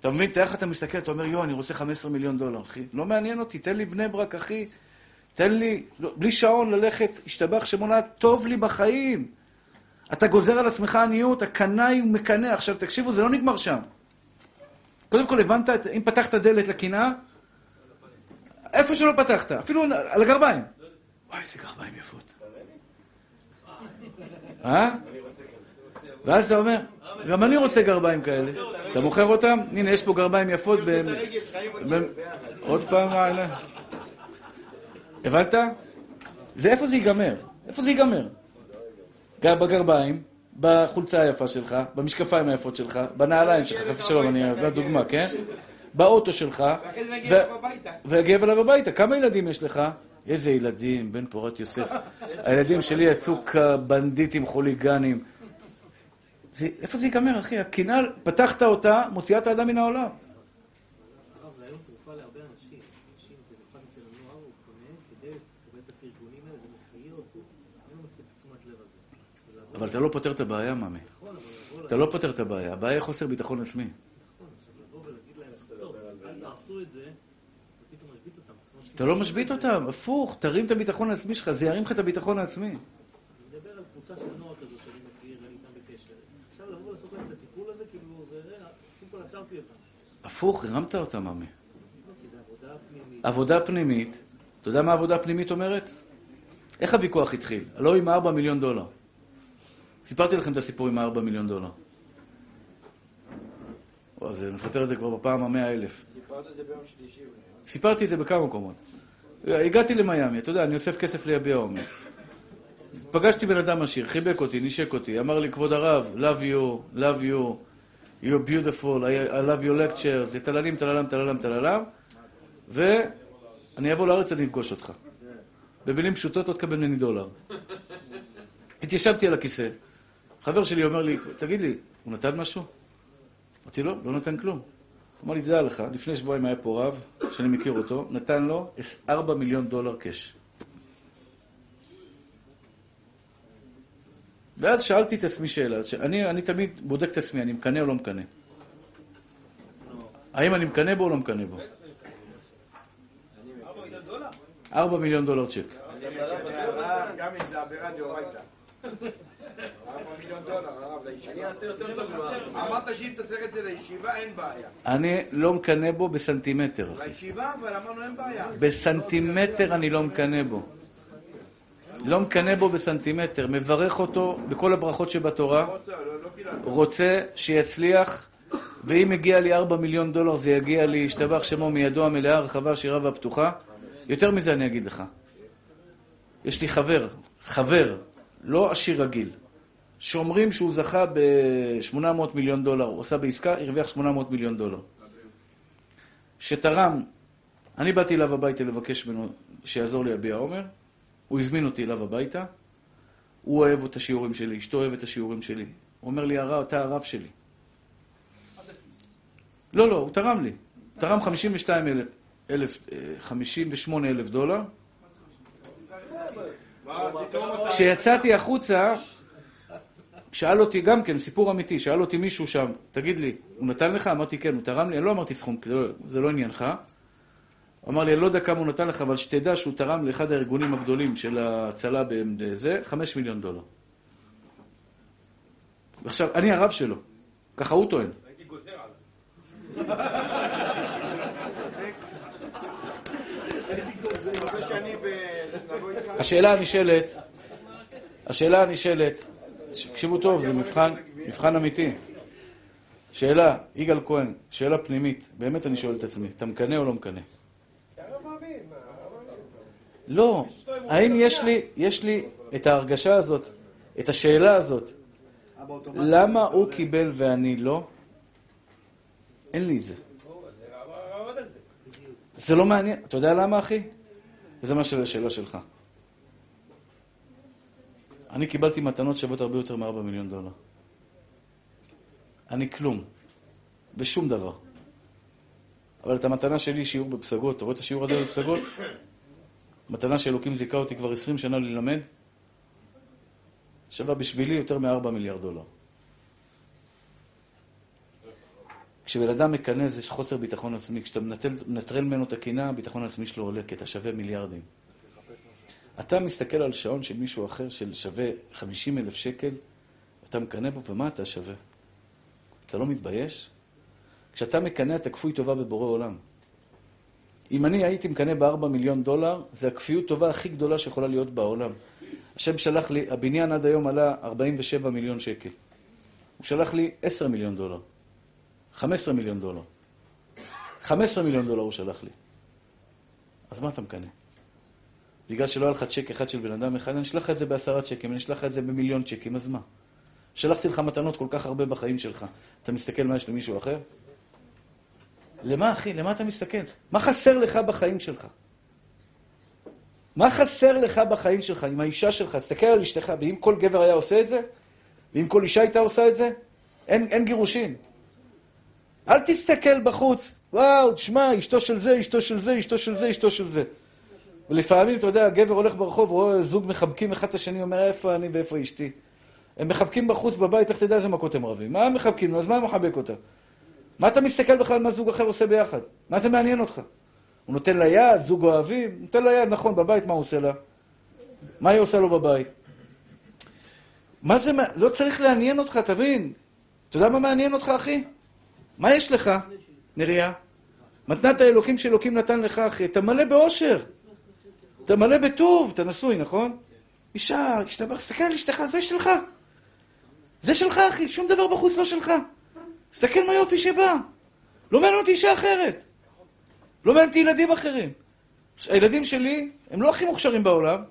אתה מבין, איך אתה מסתכל, אתה אומר, יו, אני רוצה $15 מיליון, אחי. לא מעניין אותי, תן לי בני ברק, אחי, תן לי, בלי שעון ללכת, השתבח שמונה, טוב לי בחיים. אתה גוזר על עצמך עניות, הקנאי ומקנא. עכשיו תקשיבו, זה לא נגמר שם. קודם כל הבנת, אם פתחת דלת לקנאה, איפה שלא פתחת, אפילו על הגרביים. וואי, איזה גרביים יפות. אה? ואז אתה אומר, גם אני רוצה גרביים כאלה. אתה מוכר אותם? הנה, יש פה גרביים יפות. עוד פעם רעלה. הבנת? זה איפה זה ייגמר? איפה זה ייגמר? בגרביים, בחולצה היפה שלך, במשקפיים היפות שלך, בנעליים שלך, חס ושלום, אני אראה דוגמה, כן? באוטו שלך. ואחרי זה נגיע אליו הביתה. ויגיע אליו הביתה. כמה ילדים יש לך? איזה ילדים, בן פורת יוסף. הילדים שלי יצאו כבנדיטים חוליגנים. איפה זה ייגמר, אחי? הקנאה, פתחת אותה, מוציאה את האדם מן העולם. הרב, זה היום תרופה להרבה אנשים. אנשים, במיוחד אצל הנוער, הוא קונה כדי לקבל את הפרגונים האלה, זה מחיה אותו. אני לא מספיק תשומת לב הזה. אבל אתה לא פותר את הבעיה, מאמי. אתה לא פותר את הבעיה. הבעיה היא חוסר ביטחון עצמי. נכון, עכשיו לבוא ולהגיד להם, טוב, אל תעשו את זה, ופתאום משבית אותם. אתה לא משבית אותם, הפוך. תרים את הביטחון העצמי שלך, זה ירים לך את הביטחון העצמי. הפוך, הרמת אותה, מאמי. עבודה פנימית. אתה יודע מה עבודה פנימית אומרת? איך הוויכוח התחיל? לא עם 4 מיליון דולר. סיפרתי לכם את הסיפור עם 4 מיליון דולר. אז נספר את זה כבר בפעם 100,000. סיפרת את זה ביום שלישי. סיפרתי את זה בכמה מקומות. הגעתי למיימי, אתה יודע, אני אוסף כסף ליביע עומר. פגשתי בן אדם עשיר, חיבק אותי, נשק אותי, אמר לי, כבוד הרב, love you, you're beautiful, I love your lectures, זה תללם, ואני אבוא לארץ, אני אפגוש אותך. במילים פשוטות, לא תקבל ממני דולר. התיישבתי על הכיסא, חבר שלי אומר לי, תגיד לי, הוא נתן משהו? אמרתי לו, לא נתן כלום. אמר לי, תדע לך, לפני שבועיים היה פה רב, שאני מכיר אותו, נתן לו 4 מיליון דולר קש. ואז שאלתי את עצמי שאלה, אני תמיד בודק את עצמי, אני מקנה או לא מקנה? האם אני מקנה בו או לא מקנה בו? 4 מיליון דולר צ'ק. גם אם זה עבירה דאורייתא. 4 מיליון דולר, הרב, לישיבה. אני אעשה יותר טוב. אמרת שאם תעשה את זה לישיבה, אין בעיה. אני לא מקנה בו בסנטימטר, אחי. לישיבה, אבל אמרנו אין בעיה. בסנטימטר אני לא מקנה בו. לא מקנה בו בסנטימטר, מברך אותו בכל הברכות שבתורה, רוצה שיצליח, ואם מגיע לי 4 מיליון דולר, זה יגיע לי, השתבח שמו מידו המלאה, הרחבה, שירה והפתוחה. יותר מזה אני אגיד לך. יש לי חבר, לא עשיר רגיל, שאומרים שהוא זכה ב-800 מיליון דולר, עושה בעסקה, הרוויח 800 מיליון דולר. שתרם, אני באתי אליו הביתה לבקש ממנו שיעזור לי אביע עומר, הוא הזמין אותי אליו הביתה, הוא אוהב את השיעורים שלי, אשתו אוהב את השיעורים שלי. הוא אומר לי, אתה הרב שלי. לא, הוא תרם לי. הוא תרם 58,000 דולר. כשיצאתי החוצה, שאל אותי גם כן, סיפור אמיתי, שאל אותי מישהו שם, תגיד לי, הוא נתן לך? אמרתי כן, הוא תרם לי, אני לא אמרתי סכום, זה לא עניינך. הוא אמר לי, אני לא יודע כמה הוא נתן לך, אבל שתדע שהוא תרם לאחד הארגונים הגדולים של ההצלה בזה, 5 מיליון דולר. עכשיו, אני הרב שלו, ככה הוא טוען. הייתי גוזר עליו. השאלה הנשאלת, תקשיבו טוב, זה מבחן אמיתי. שאלה, יגאל כהן, שאלה פנימית, באמת אני שואל את עצמי, אתה מקנה או לא מקנה? לא, האם יש לי את ההרגשה הזאת, את השאלה הזאת, למה הוא קיבל ואני לא? אין לי את זה. זה לא מעניין, אתה יודע למה אחי? וזה מה של השאלה שלך. אני קיבלתי מתנות שוות הרבה יותר מ4 מיליון דולר. אני כלום, ושום דבר. אבל את המתנה שלי שיעור בפסגות, אתה רואה את השיעור הזה בפסגות? מתנה שאלוקים זיכה אותי כבר 20 שנה ללמד, שווה בשבילי יותר מ4 מיליארד דולר. כשבן אדם מקנה זה חוסר ביטחון עצמי, כשאתה מנטרל ממנו את הקנאה, הביטחון העצמי שלו עולה, כי אתה שווה מיליארדים. אתה מסתכל על שעון של מישהו אחר של שווה 50,000 שקל, אתה מקנה בו, ומה אתה שווה? אתה לא מתבייש? כשאתה מקנה, אתה כפוי טובה בבורא עולם. אם אני הייתי מקנה ב$4 מיליון, זה הכפיות טובה הכי גדולה שיכולה להיות בעולם. השם שלח לי, הבניין עד היום עלה 47 מיליון שקל. הוא שלח לי $10 מיליון. $15 מיליון. $15 מיליון הוא שלח לי. אז מה אתה מקנה? בגלל שלא היה לך צ'ק אחד של בן אדם אחד, אני אשלח את זה ב10 צ'קים, אני אשלח את זה ב1,000,000 צ'קים, אז מה? שלחתי לך מתנות כל כך הרבה בחיים שלך. אתה מסתכל מה יש למישהו אחר? למה אחי? למה אתה מסתכל? מה חסר לך בחיים שלך? מה חסר לך בחיים שלך? עם האישה שלך, תסתכל על אשתך, ואם כל גבר היה עושה את זה, ואם כל אישה הייתה עושה את זה, אין גירושים. אל תסתכל בחוץ, וואו, תשמע, אשתו של זה, אשתו של זה, אשתו של זה, אשתו של זה. ולפעמים, אתה יודע, הגבר הולך ברחוב, רואה זוג מחבקים אחד לשני, אומר, איפה אני ואיפה אשתי? הם מחבקים בחוץ בבית, איך תדע איזה מכות הם רבים? מה הם מחבקים? אז מה הם מחבק אותה? מה אתה מסתכל בכלל מה זוג אחר עושה ביחד? מה זה מעניין אותך? הוא נותן לה יד, זוג אוהבים, נותן לה יד, נכון, בבית מה הוא עושה לה? מה היא עושה לו בבית? מה זה, לא צריך לעניין אותך, תבין. אתה יודע מה מעניין אותך, אחי? מה יש לך, נריה? מתנת האלוקים שאלוקים נתן לך, אחי. אתה מלא באושר. אתה מלא בטוב, אתה נשוי, נכון? אישה, תסתכל על אשתך, זה שלך. זה שלך, אחי, שום דבר בחוץ לא שלך. תסתכל מה יופי שבא. לא מעניין אותי אישה אחרת. לא מעניין אותי ילדים אחרים. הילדים שלי, הם לא הכי מוכשרים בעולם.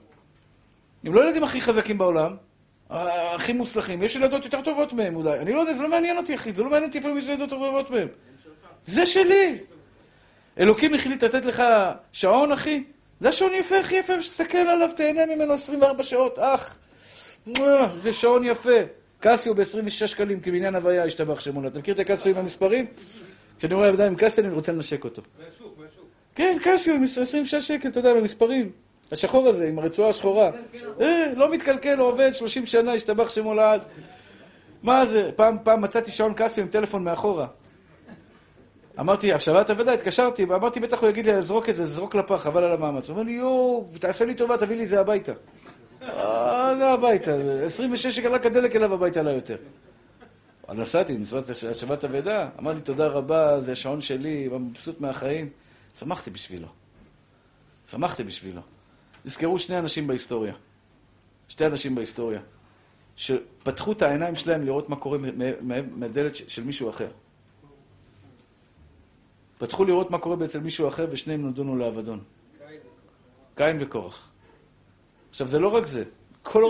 הם לא ילדים הכי חזקים בעולם. הכי מוצלחים. יש ילדות יותר טובות מהם אולי. אני לא יודע, זה לא מעניין אותי, אחי. זה לא מעניין אותי אפילו מי זה ילדות טובות מהם. זה שלי. אלוקים החליט לתת לך שעון, אחי. זה השעון יפה, הכי יפה. שתסתכל עליו, תהנה ממנו 24 שעות. אך, זה שעון יפה. קאסיו ב$26 כבניין הוויה השתבח שמונה. אתה מכיר את הקאסיו עם המספרים? כשאני רואה עבדה עם קאסיו, אני רוצה לנשק אותו. מהשוק. כן, קאסיו עם $26, אתה יודע, במספרים. השחור הזה, עם הרצועה השחורה. לא מתקלקל, הוא עובד, 30 שנה, השתבח שמונה. מה זה? פעם מצאתי שעון קאסיו עם טלפון מאחורה. אמרתי, השבת עבדה, התקשרתי, אמרתי, בטח הוא יגיד לי, זרוק את זה, זרוק לפח, חבל על המאמץ. הוא אומר לי, יואו, תעשה לי טובה, תביא לי זה הביתה. לא הביתה, 26 שקל הדלק אליו הביתה עלה יותר. נסעתי, מצוות השבת אבדה, אמר לי תודה רבה, זה השעון שלי, מבסוט מהחיים. שמחתי בשבילו. תזכרו שתי אנשים בהיסטוריה, שפתחו את העיניים שלהם לראות מה קורה מהדלת של מישהו אחר. פתחו לראות מה קורה אצל מישהו אחר, ושניהם נדונו לאבדון. קין וקורח. עכשיו, זה לא רק זה. כל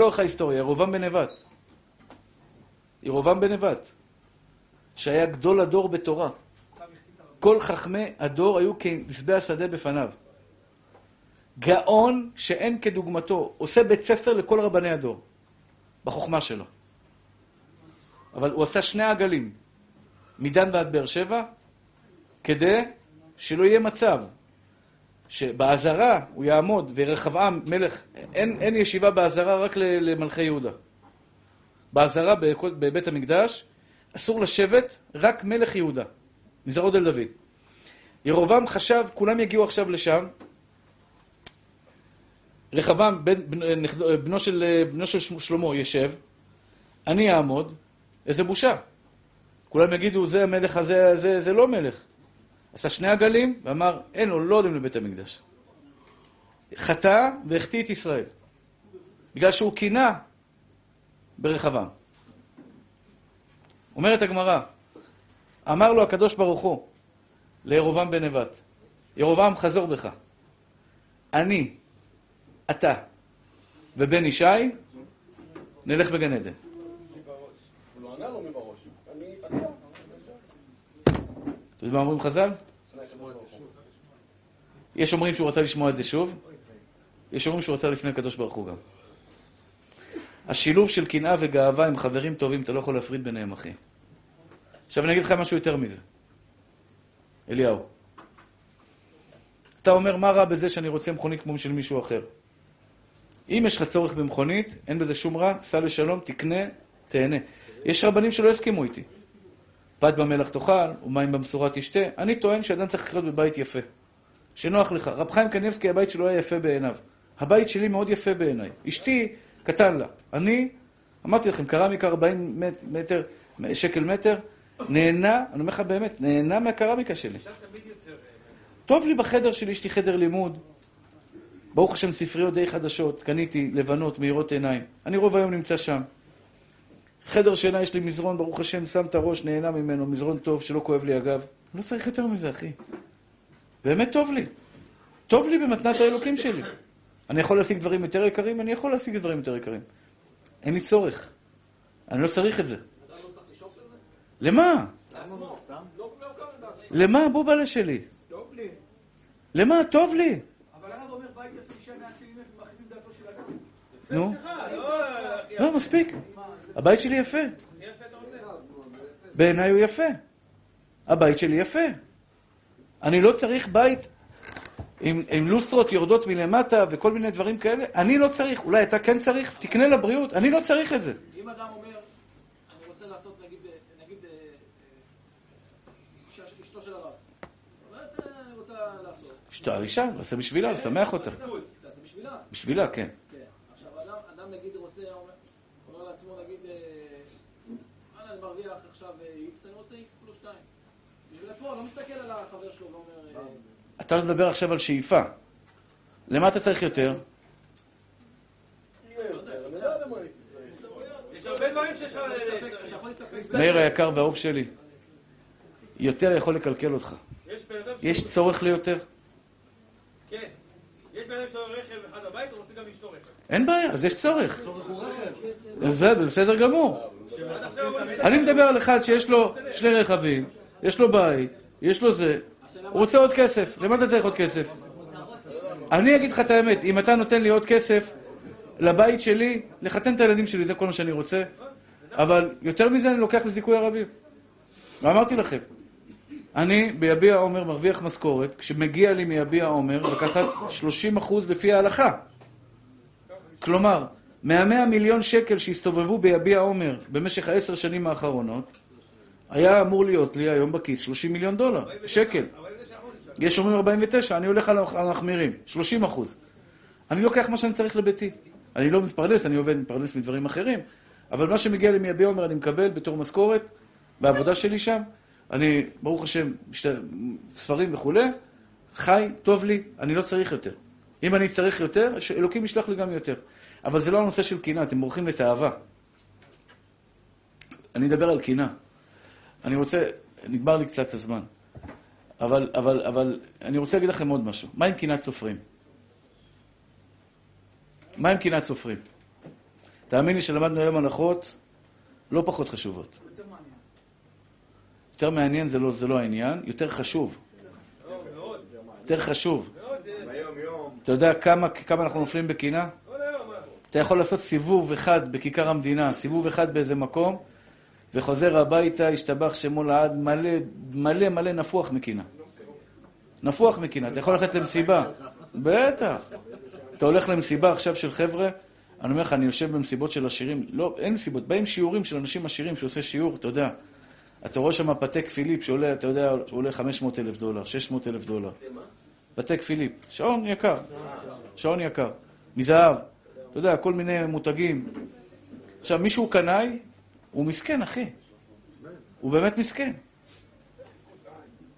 אורך ההיסטוריה, ירובעם בן נבט, שהיה גדול הדור בתורה. כל חכמי הדור היו כמזבח השדה בפניו. גאון שאין כדוגמתו, עושה בית ספר לכל רבני הדור, בחוכמה שלו. אבל הוא עשה 2 עגלים, מדן ועד באר שבע, כדי שלא יהיה מצב שבעזרה הוא יעמוד, ורחבעם מלך, אין ישיבה בעזרה רק למלכי יהודה. בעזרה בבית המקדש, אסור לשבת, רק מלך יהודה, מזרעו של דוד. ירובעם חשב, כולם יגיעו עכשיו לשם. רחבעם, בנו של שלמה, ישב. אני אעמוד, איזה בושה. כולם יגידו, זה המלך הזה, זה לא מלך. עשה 2 עגלים, ואמר, אין לו, לא עולים לבית המקדש. חטא והחטיא את ישראל. בגלל שהוא קינה ברחבעם. אומרת הגמרא, אמר לו הקדוש ברוך הוא, לירובעם בן נבט, ירובעם חזור בך. אני, אתה, ובן ישי, נלך בגן עדן. הוא לא ענה לו מבראש. אתה יודע מה אומרים חז"ל? יש אומרים שהוא רצה לשמוע את זה שוב, יש אומרים שהוא רצה לפני הקדוש ברוך הוא גם. השילוב של קנאה וגאווה הם חברים טובים, אתה לא יכול להפריד ביניהם, אחי. עכשיו אני אגיד לך משהו יותר מזה. אליהו, אתה אומר, מה רע בזה שאני רוצה מכונית כמו של מישהו אחר? אם יש לך צורך במכונית, אין בזה שום רע, סע לשלום, תקנה, תהנה. יש רבנים שלא הסכימו איתי. פת במלח תאכל, ומים במשורה תשתה. אני טוען שאדם צריך לחיות בבית יפה. שנוח לך. רב חיים קניבסקי, הבית שלו היה יפה בעיניו. הבית שלי מאוד יפה בעיניי. אשתי קטן לה. אני, אמרתי לכם, קרמיקה 40 מטר, שקל מטר, נהנה, אני אומר לך באמת, נהנה מהקרמיקה שלי. טוב לי בחדר שלי, יש לי חדר לימוד. ברוך השם ספריות די חדשות, קניתי לבנות, מהירות עיניים. אני רוב היום נמצא שם. חדר שינה, יש לי מזרון, ברוך השם, שם את הראש, נהנה ממנו, מזרון טוב, שלא כואב לי אגב. לא צריך יותר מזה, אחי. באמת טוב לי. טוב לי במתנת האלוקים שלי. אני יכול להשיג דברים יותר יקרים, אני יכול להשיג דברים יותר יקרים. אין לי צורך. אני לא צריך את זה. אתה לא צריך לשאוף את זה? למה? סתם. למה, בובלה שלי? טוב לי. למה? טוב לי. אבל הרב אומר, בית יפה שאני אתחילים ומחליטים דעתו של אדם. נו. לא, מספיק. הבית שלי יפה. בעיניי הוא יפה. הבית שלי יפה. אני לא צריך בית עם לוסטרות יורדות מלמטה וכל מיני דברים כאלה. אני לא צריך. אולי אתה כן צריך, תקנה לבריאות. אני לא צריך את זה. אם אדם אומר, אני רוצה לעשות, נגיד, אשתו של הרב. אומרת, אני רוצה לעשות. אשתו הראשה, לעשה בשבילה, לשמח אותה. לעשה בשבילה? בשבילה, כן. עכשיו, אדם נגיד רוצה, אומר לעצמו, נגיד, אני מרוויח עכשיו X, אני רוצה X פלוס 2. בשביל עצמו, לא מסתכל על החבר שלו, לא אומר... אתה מדבר עכשיו על שאיפה. למה אתה צריך יותר? יש הרבה דברים שאפשר... מאיר היקר והאהוב שלי, יותר יכול לקלקל אותך. יש צורך ליותר? כן. יש בעצם שלו רכב אחד הבית, הוא רוצה גם לשתור רכב. אין בעיה, אז יש צורך. צורך הוא רכב. זה בסדר גמור. אני מדבר על אחד שיש לו שני רכבים, יש לו בית, יש לו זה, הוא רוצה עוד כסף. למה אתה צריך עוד כסף? אני אגיד לך את האמת, אם אתה נותן לי עוד כסף לבית שלי, לחתן את הילדים שלי, זה כל מה שאני רוצה, אבל יותר מזה אני לוקח לזיכוי הרבים. ואמרתי לכם, אני ביביע עומר מרוויח משכורת, כשמגיע לי מיביע עומר לקחת 30% לפי ההלכה. כלומר, מה-100 מיליון שקל שהסתובבו ביביע עומר במשך 10 השנים האחרונות, היה אמור להיות לי היום בכיס 30 מיליון דולר, שקל. יש אומרים 49, אני הולך על המחמירים, 30%. אני לוקח מה שאני צריך לביתי. אני לא מתפרנס, אני עובד, מתפרנס מדברים אחרים. אבל מה שמגיע לי מיביע עומר אני מקבל בתור משכורת, בעבודה שלי שם. אני, ברוך השם, ספרים וכולי, חי, טוב לי, אני לא צריך יותר. אם אני צריך יותר, אלוקים ישלח לי גם יותר. אבל זה לא הנושא של קינה, אתם מורחים לתאווה. אני אדבר על קינה. אני רוצה, נגמר לי קצת הזמן. אבל אני רוצה להגיד לכם עוד משהו. מה עם קינת סופרים? מה עם קינת סופרים? תאמין לי שלמדנו היום הנחות לא פחות חשובות. יותר מעניין זה לא העניין, יותר חשוב. יותר חשוב. אתה יודע כמה אנחנו נופלים בקינה? אתה יכול לעשות סיבוב אחד בכיכר המדינה, סיבוב אחד באיזה מקום, וחוזר הביתה, השתבח שמו לעד, מלא מלא מלא נפוח מקינה. נפוח מקינה, אתה יכול ללכת למסיבה. בטח. אתה הולך למסיבה עכשיו של חבר'ה, אני אומר לך, אני יושב במסיבות של עשירים, לא, אין מסיבות, באים שיעורים של אנשים עשירים שעושה שיעור, אתה יודע. אתה רואה שם פתק פיליפ שעולה, אתה יודע, עולה $500,000, $600,000. פתק פיליפ, שעון יקר, שעון יקר, מזהב, אתה יודע, כל מיני מותגים. עכשיו, מישהו קנאי, הוא מסכן, אחי. הוא באמת מסכן.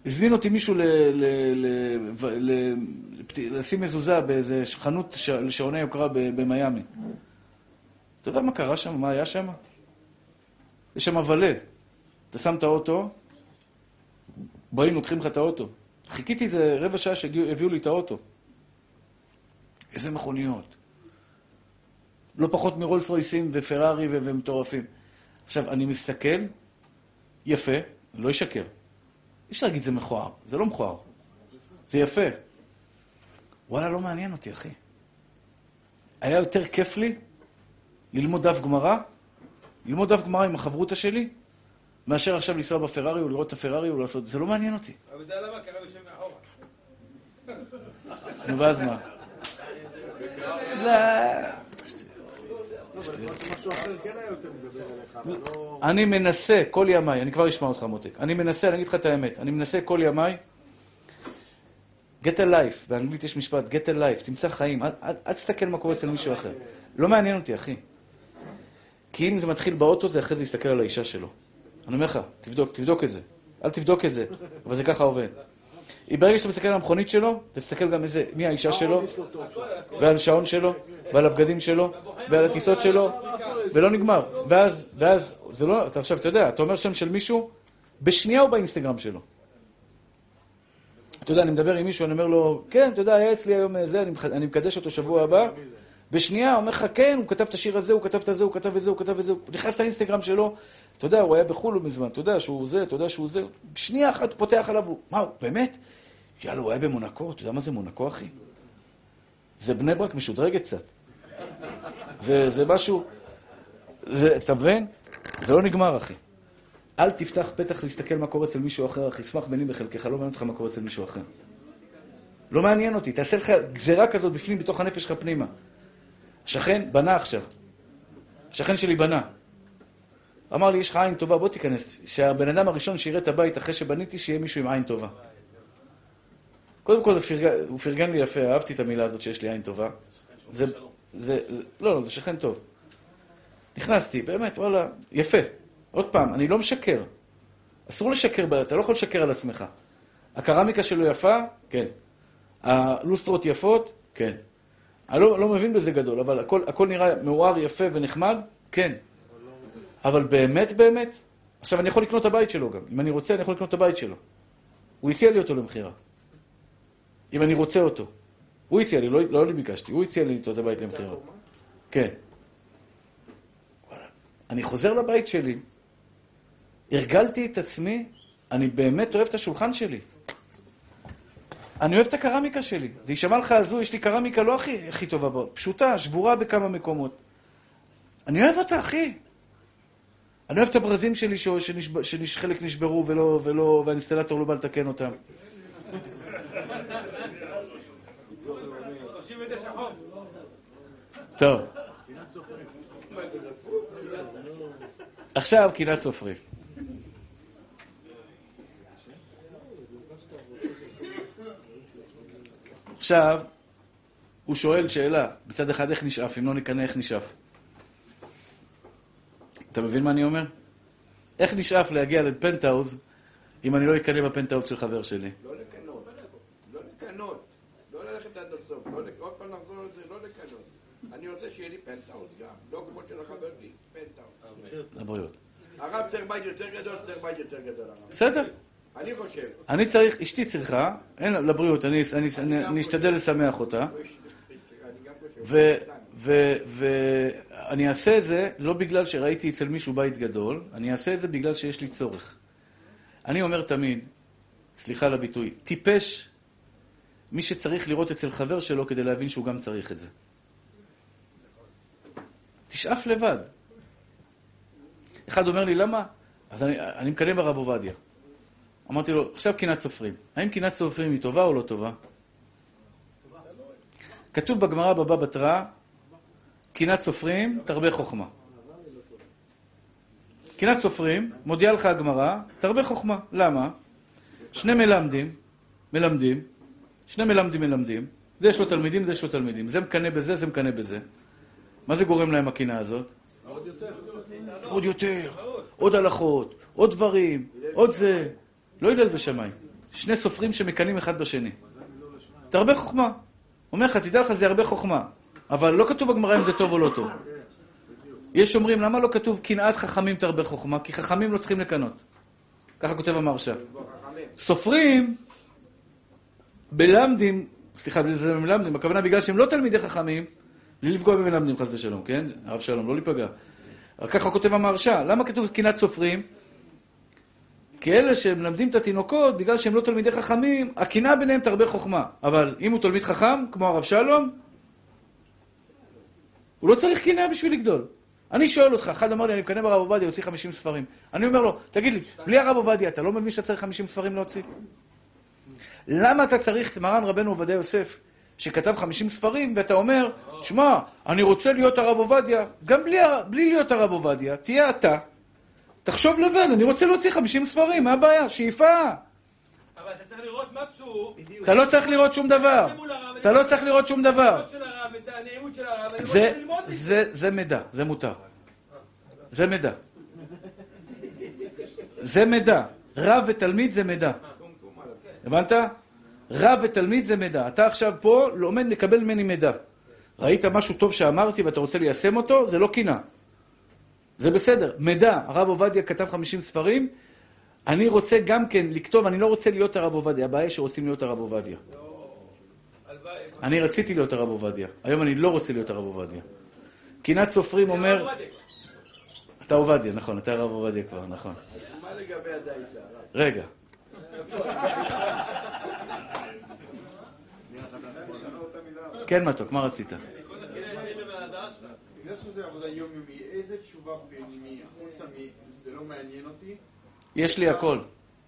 הזמין אותי מישהו לשים מזוזה באיזה חנות לשעוני יוקרה במיימי. אתה יודע מה קרה שם? מה היה שם? יש שם מבלה. אתה שם את האוטו, באים, לוקחים לך את האוטו. חיכיתי איזה רבע שעה שהביאו לי את האוטו. איזה מכוניות. לא פחות מרולס רויסים ופרארי ומטורפים. עכשיו, אני מסתכל, יפה, לא ישקר. אי אפשר להגיד, זה מכוער. זה לא מכוער. זה יפה. וואלה, לא מעניין אותי, אחי. היה יותר כיף לי ללמוד דף גמרא, ללמוד דף גמרא עם החברותה שלי, מאשר עכשיו לנסוע בפרארי ולראות את הפרארי ולעשות... זה לא מעניין אותי. אבל זה למה קרה בשם מאחורה. נו, ואז מה? לא... אני מנסה כל ימיי, אני כבר אשמע אותך מותק, אני מנסה, אני אגיד לך את האמת, אני מנסה כל ימיי Get a life, באנגלית יש משפט, get a life, תמצא חיים, אל תסתכל מה קורה אצל מישהו אחר. לא מעניין אותי, אחי. כי אם זה מתחיל באוטו, זה אחרי זה יסתכל על האישה שלו. אני אומר לך, תבדוק את זה. אל תבדוק את זה, אבל זה ככה עובד. ברגע שאתה מסתכל על המכונית שלו, תסתכל גם איזה, מי האישה שלו, ועל השעון שלו, ועל הבגדים שלו, ועל הטיסות שלו, ולא נגמר. ואז, זה לא, אתה עכשיו, אתה יודע, אתה אומר שם של מישהו, בשנייה הוא באינסטגרם שלו. אתה יודע, אני מדבר עם מישהו, אני אומר לו, כן, אתה יודע, היה אצלי היום זה, אני מקדש אותו שבוע הבא. בשנייה, אומר לך, כן, הוא כתב את השיר הזה, הוא כתב את זה, הוא כתב את זה, הוא כתב את זה, הוא נכנס את האינסטגרם שלו, אתה יודע, הוא היה בחול הוא מזמן, אתה יודע שהוא זה, אתה יודע שהוא זה, בשנייה אחת פותח עליו, מה, באמת? יאללה, הוא היה במונקו, אתה יודע מה זה מונקו, אחי? זה בני ברק משודרגת קצת. זה משהו, אתה מבין? זה לא נגמר, אחי. אל תפתח פתח להסתכל מה קורה אצל מישהו אחר, אחי, סמך ביני בחלקך, לא מעניין אותך מה קורה אצל מישהו אחר. לא מעניין אותי, תעשה לך גזירה כזאת בפנים, בתוך הנפש שלך פנימה. השכן בנה עכשיו. השכן שלי בנה. אמר לי, יש לך עין טובה, בוא תיכנס. שהבן אדם הראשון שיראה את הבית אחרי שבניתי, שיהיה מישהו עם עין טובה. קודם כל, הוא פרגן לי יפה, אהבתי את המילה הזאת שיש לי עין טובה. זה שכן טוב. נכנסתי, באמת, וואלה, יפה. עוד פעם, אני לא משקר. אסור לשקר, אתה לא יכול לשקר על עצמך. הקרמיקה שלו יפה? כן. הלוסטרות יפות? כן. אני לא מבין בזה גדול, אבל הכל נראה מאואר יפה ונחמד? כן. אבל באמת, באמת, עכשיו אני יכול לקנות את הבית שלו גם. אם אני רוצה, אני יכול לקנות את הבית שלו. הוא הציע לי אותו למחירה. אם אני רוצה אותו. הוא הציע לי, לא לי ביקשתי, הוא הציע לי את הבית למחירה. כן. אני חוזר לבית שלי, הרגלתי את עצמי, אני באמת אוהב את השולחן שלי. אני אוהב את הקרמיקה שלי. זה ישמע לך הזו, יש לי קרמיקה לא הכי טובה בו. פשוטה, שבורה בכמה מקומות. אני אוהב אותה, אחי. אני אוהב את הברזים שלי שחלק נשברו ולא, והאינסטלטור לא בא לתקן אותם. טוב. עכשיו קנאת סופרים. עכשיו, הוא שואל שאלה, בצד אחד איך נשאף, אם לא נקנה איך נשאף. אתה מבין מה אני אומר? איך נשאף להגיע לפנטהאוז אם אני לא אקנה בפנטהאוז של חבר שלי? לא לקנות. לא ללכת עד הסוף. עוד פעם נחזור את זה, לא לקנות. אני רוצה שיהיה לי פנטהאוז גם. לא כמו של החבר שלי, פנטהאוז. הבריאות. הרב צריך בית יותר גדול, בסדר. אני חושב. אני צריך, אשתי צריכה, אין לבריאות, אני אשתדל לשמח אותה. ואני אעשה את זה לא בגלל שראיתי אצל מישהו בית גדול, אני אעשה את זה בגלל שיש לי צורך. אני אומר תמיד, סליחה לביטוי, טיפש מי שצריך לראות אצל חבר שלו כדי להבין שהוא גם צריך את זה. תשאף לבד. אחד אומר לי, למה? אז אני מקדם ברב עובדיה. אמרתי לו, עכשיו קנאת סופרים. האם קנאת סופרים היא טובה או לא טובה? כתוב בגמרא בבא בתרא, קנאת סופרים תרבה חוכמה. קנאת סופרים, מודיעה לך הגמרא, תרבה חוכמה. למה? שני מלמדים. זה יש לו תלמידים, זה יש לו תלמידים. זה מקנה בזה, זה מקנה בזה. מה זה גורם להם הקנאה הזאת? עוד יותר. עוד הלכות, עוד דברים, עוד זה. לא ידל ושמיים. שני סופרים שמקנים אחד בשני. זה הרבה חוכמה. אומר לך, תדע לך, זה הרבה חוכמה. אבל לא כתוב בגמרא אם זה טוב או לא טוב. יש אומרים, למה לא כתוב קנאת חכמים תרבה חוכמה? כי חכמים לא צריכים לקנות. ככה כותב המהרש"א. סופרים, מלמדים, סליחה, זה מלמדים, הכוונה בגלל שהם לא תלמידי חכמים, בלי לפגוע במלמדים חס ושלום, כן? הרב שלום, לא להיפגע. ככה כותב המהרש"א. למה כתוב קנאת סופרים? כאלה שמלמדים את התינוקות, בגלל שהם לא תלמידי חכמים, הקנאה ביניהם תרבה חוכמה. אבל אם הוא תלמיד חכם, כמו הרב שלום, הוא לא צריך קנאה בשביל לגדול. אני שואל אותך, אחד אמר לי, אני מקנה ברב עובדיה, יוציא 50 ספרים. אני אומר לו, תגיד לי, בלי הרב עובדיה, אתה לא מבין שאתה צריך 50 ספרים להוציא? למה אתה צריך את מרן רבנו עובדיה יוסף, שכתב 50 ספרים, ואתה אומר, שמע, אני רוצה להיות הרב עובדיה, גם בלי להיות הרב עובדיה, תהיה אתה. תחשוב לבד, אני רוצה להוציא 50 ספרים, מה הבעיה? שאיפה. אבל אבל אתה צריך לראות משהו. אתה לא צריך לראות שום דבר. אתה לא צריך לראות שום דבר. זה מידע, זה מותר. זה מידע. זה מידע. רב ותלמיד זה מידע. הבנת? רב ותלמיד זה מידע. אתה עכשיו פה לומד לקבל ממני מידע. ראית משהו טוב שאמרתי ואתה רוצה ליישם אותו? זה לא קינה. זה בסדר. מידע. הרב עובדיה כתב 50 ספרים. אני רוצה גם כן לכתוב, אני לא רוצה להיות הרב עובדיה. הבעיה שרוצים להיות הרב עובדיה. אני רציתי להיות הרב עובדיה. היום אני לא רוצה להיות הרב עובדיה. קינת סופרים אומר... אתה עובדיה, נכון. אתה הרב עובדיה כבר, נכון. מה לגבי הדייסה? רגע. כן מתוק, מה רצית? בגלל שזה עבודה יומיומי, איזה תשובה פנימי, חוצה מי, זה לא מעניין אותי? יש לי הכל.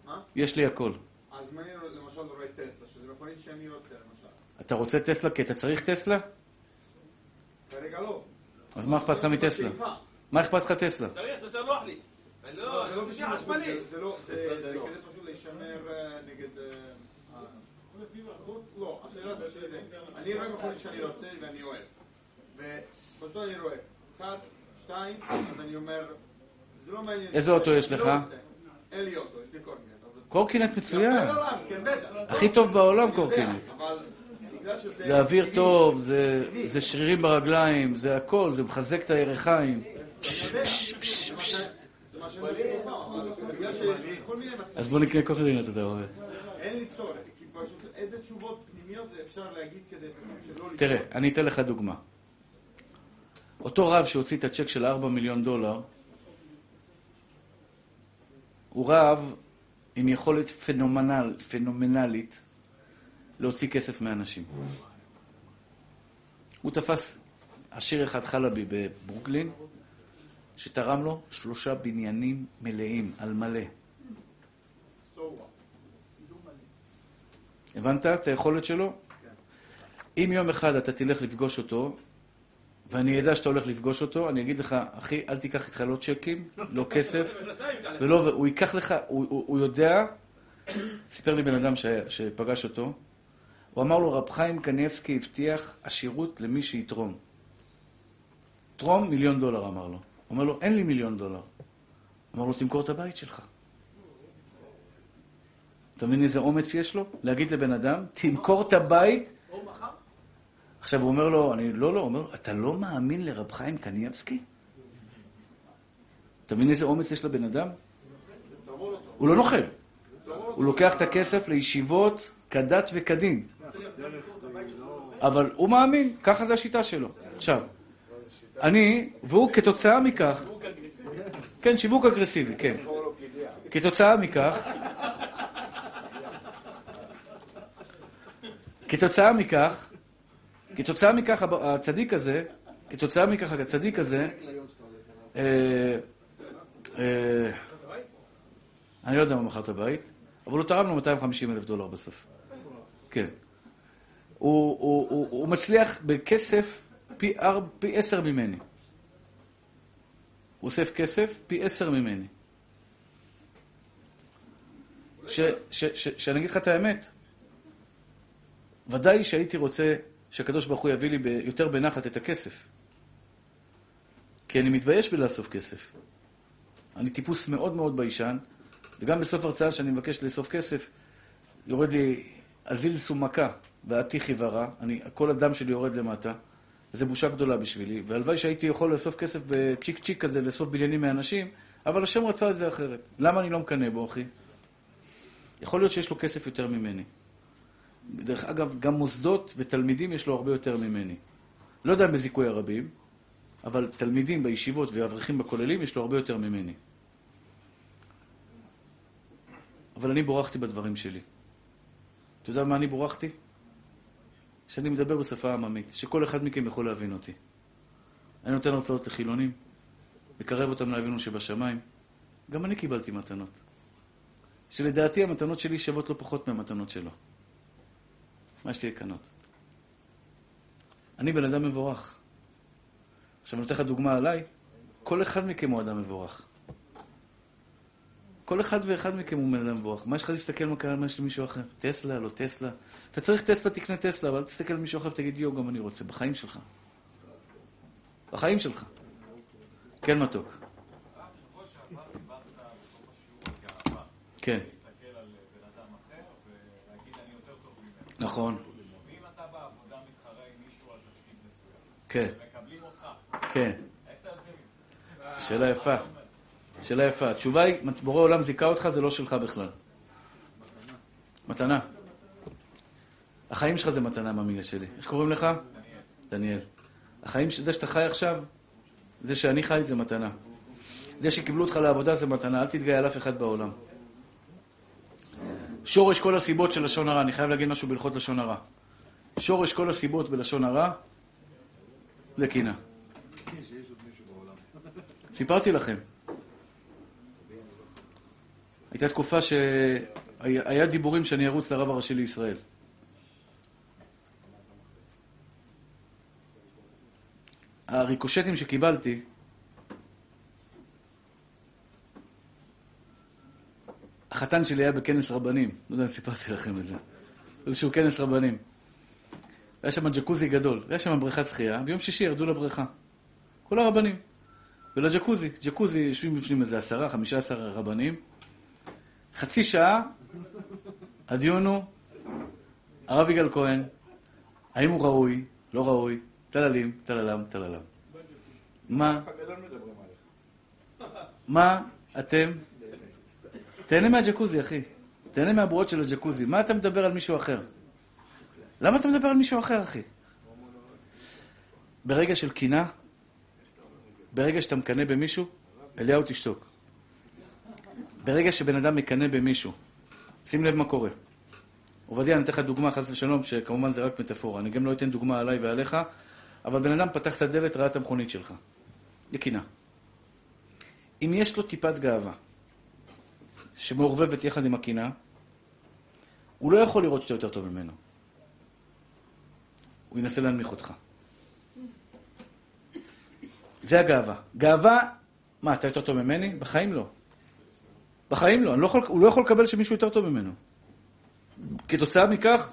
מה? יש לי הכל. אז מעניין למשל רואה טסלה, שזה מכונית שאני רוצה למשל. אתה רוצה טסלה כי אתה צריך טסלה? כרגע לא. אז מה אכפת לך מטסלה? מה אכפת לך טסלה? צריך, זה יותר נוח לי. לא, זה לא פשוט חשמלי. זה לא, זה כדי פשוט להישמר נגד... לא, השאלה זה שזה. אני רואה מכונית שאני רוצה ואני אוהב. ופשוט אני רואה, 1, 2, אז אני אומר, זה לא מעניין. איזה אוטו יש לך? אין לי אוטו, יש לי קורקינט. קורקינט מצוין. הכי טוב בעולם קורקינט. זה אוויר טוב, זה שרירים ברגליים, זה הכל, זה מחזק את הירכיים. אז בוא נקרא קורקינט, אתה רואה. אין לי צורך, כי פשוט איזה תשובות פנימיות אפשר להגיד כדי שלא... תראה, אני אתן לך דוגמה. אותו רב שהוציא את הצ'ק של 4 מיליון דולר, הוא רב עם יכולת פנומנלית להוציא כסף מאנשים. הוא תפס עשיר אחד חלבי בברוקלין, שתרם לו 3 בניינים מלאים, על מלא. הבנת את היכולת שלו? אם יום אחד אתה תלך לפגוש אותו, ואני ידע שאתה הולך לפגוש אותו, אני אגיד לך, אחי, אל תיקח איתך לא צ'קים, לא כסף, הוא ייקח לך, הוא יודע, סיפר לי בן אדם שפגש אותו, הוא אמר לו, רב חיים קניאבסקי הבטיח עשירות למי שיתרום. תרום $1,000,000, אמר לו. הוא אמר לו, אין לי $1,000,000. אמר לו, תמכור את הבית שלך. אתה מבין איזה אומץ יש לו? להגיד לבן אדם, תמכור את הבית. או מחר? עכשיו הוא אומר לו, אני לא, אומר לו, אתה לא מאמין לרב חיים קניאבסקי? אתה מבין איזה אומץ יש לבן אדם? הוא לא נוחל. הוא לוקח את הכסף לישיבות כדת וכדין. אבל הוא מאמין, ככה זה השיטה שלו. עכשיו, אני, והוא כתוצאה מכך... כן, שיווק אגרסיבי, כן. כתוצאה מכך... כתוצאה מכך הצדיק הזה, אני לא יודע מה מחר את הבית, אבל הוא תרם לו $250,000 בסוף. כן. הוא מצליח בכסף פי 10 ממני. הוא אוסף כסף פי 10 ממני. שאני אגיד לך את האמת, ודאי שהייתי רוצה שהקדוש ברוך הוא יביא לי יותר בנחת את הכסף. כי אני מתבייש בלאסוף כסף. אני טיפוס מאוד מאוד ביישן, וגם בסוף הרצאה שאני מבקש לאסוף כסף, יורד לי אזיל סומקה ועתיכי ורע, כל הדם שלי יורד למטה, וזה בושה גדולה בשבילי, והלוואי שהייתי יכול לאסוף כסף בצ'יק צ'יק כזה, לאסוף בניינים מאנשים, אבל השם רצה את זה אחרת. למה אני לא מקנה בו, אחי? יכול להיות שיש לו כסף יותר ממני. דרך אגב, גם מוסדות ותלמידים יש לו הרבה יותר ממני. לא יודע מזיקוי הרבים, אבל תלמידים בישיבות ואברכים בכוללים יש לו הרבה יותר ממני. אבל אני בורחתי בדברים שלי. אתה יודע מה אני בורחתי? שאני מדבר בשפה העממית, שכל אחד מכם יכול להבין אותי. אני נותן הרצאות לחילונים, מקרב אותם לאבינו שבשמיים. גם אני קיבלתי מתנות. שלדעתי המתנות שלי שוות לא פחות מהמתנות שלו. מה יש לי לקנות? אני בן אדם מבורך. עכשיו אני נותן לך דוגמה עליי, כל אחד מכם הוא אדם מבורך. כל אחד ואחד מכם הוא בן אדם בוח. מה יש לך להסתכל מה קרה של מישהו אחר? טסלה, לא טסלה. אתה צריך טסלה, תקנה טסלה, אבל תסתכל על מישהו אחר ותגיד, יו, גם אני רוצה. בחיים שלך. בחיים שלך. כן, מתוק. שבוע שעבר דיברת בסוף השיעור בגאווה. כן. להסתכל על בן אדם אחר ולהגיד, אני יותר טוב ממנו. נכון. ואם אתה בעבודה מתחרה עם מישהו על תפקיד מסוים. כן. ומקבלים אותך. כן. איך אתה יוצא מזה? שאלה יפה. שאלה יפה. התשובה היא, בורא עולם זיכה אותך, זה לא שלך בכלל. מתנה. החיים שלך זה מתנה, מאמינה שלי. איך קוראים לך? דניאל. החיים, זה שאתה חי עכשיו, זה שאני חי, זה מתנה. זה שקיבלו אותך לעבודה, זה מתנה. אל תתגאה על אף אחד בעולם. שורש כל הסיבות של לשון הרע. אני חייב להגיד משהו בהלכות לשון הרע. שורש כל הסיבות בלשון הרע, זה קינה. סיפרתי לכם. הייתה תקופה שהיה דיבורים שאני ארוץ לרב הראשי לישראל. הריקושטים שקיבלתי החתן שלי היה בכנס רבנים, לא יודע אם סיפרתי לכם את זה. איזשהו כנס רבנים. היה שם ג'קוזי גדול, היה שם בריכת שחייה, ביום שישי ירדו לבריכה. כל הרבנים. ולג'קוזי, ג'קוזי יושבים בפנים איזה 10-15 רבנים. חצי שעה, הדיון הוא, הרב יגאל כהן, האם הוא ראוי, לא ראוי, תללים, תללם, תללם. מה? מה אתם? תהנה מהג'קוזי, אחי. תהנה מהבורות של הג'קוזי. מה אתה מדבר על מישהו אחר? למה אתה מדבר על מישהו אחר, אחי? ברגע של קינה, ברגע שאתה מקנה במישהו, אליהו תשתוק. ברגע שבן אדם מקנה במישהו, שים לב מה קורה. עובדיה, אני אתן לך דוגמה, חס ושלום, שכמובן זה רק מטאפורה. אני גם לא אתן דוגמה עליי ועליך, אבל בן אדם פתח את הדלת, ראה את המכונית שלך. לקינה. אם יש לו טיפת גאווה, שמעורבבת יחד עם הקינה, הוא לא יכול לראות שאתה יותר טוב ממנו. הוא ינסה להנמיך אותך. זה הגאווה. גאווה, מה, אתה יותר טוב ממני? בחיים לא. בחיים לא, הוא לא יכול לקבל שמישהו יותר טוב ממנו. כתוצאה מכך,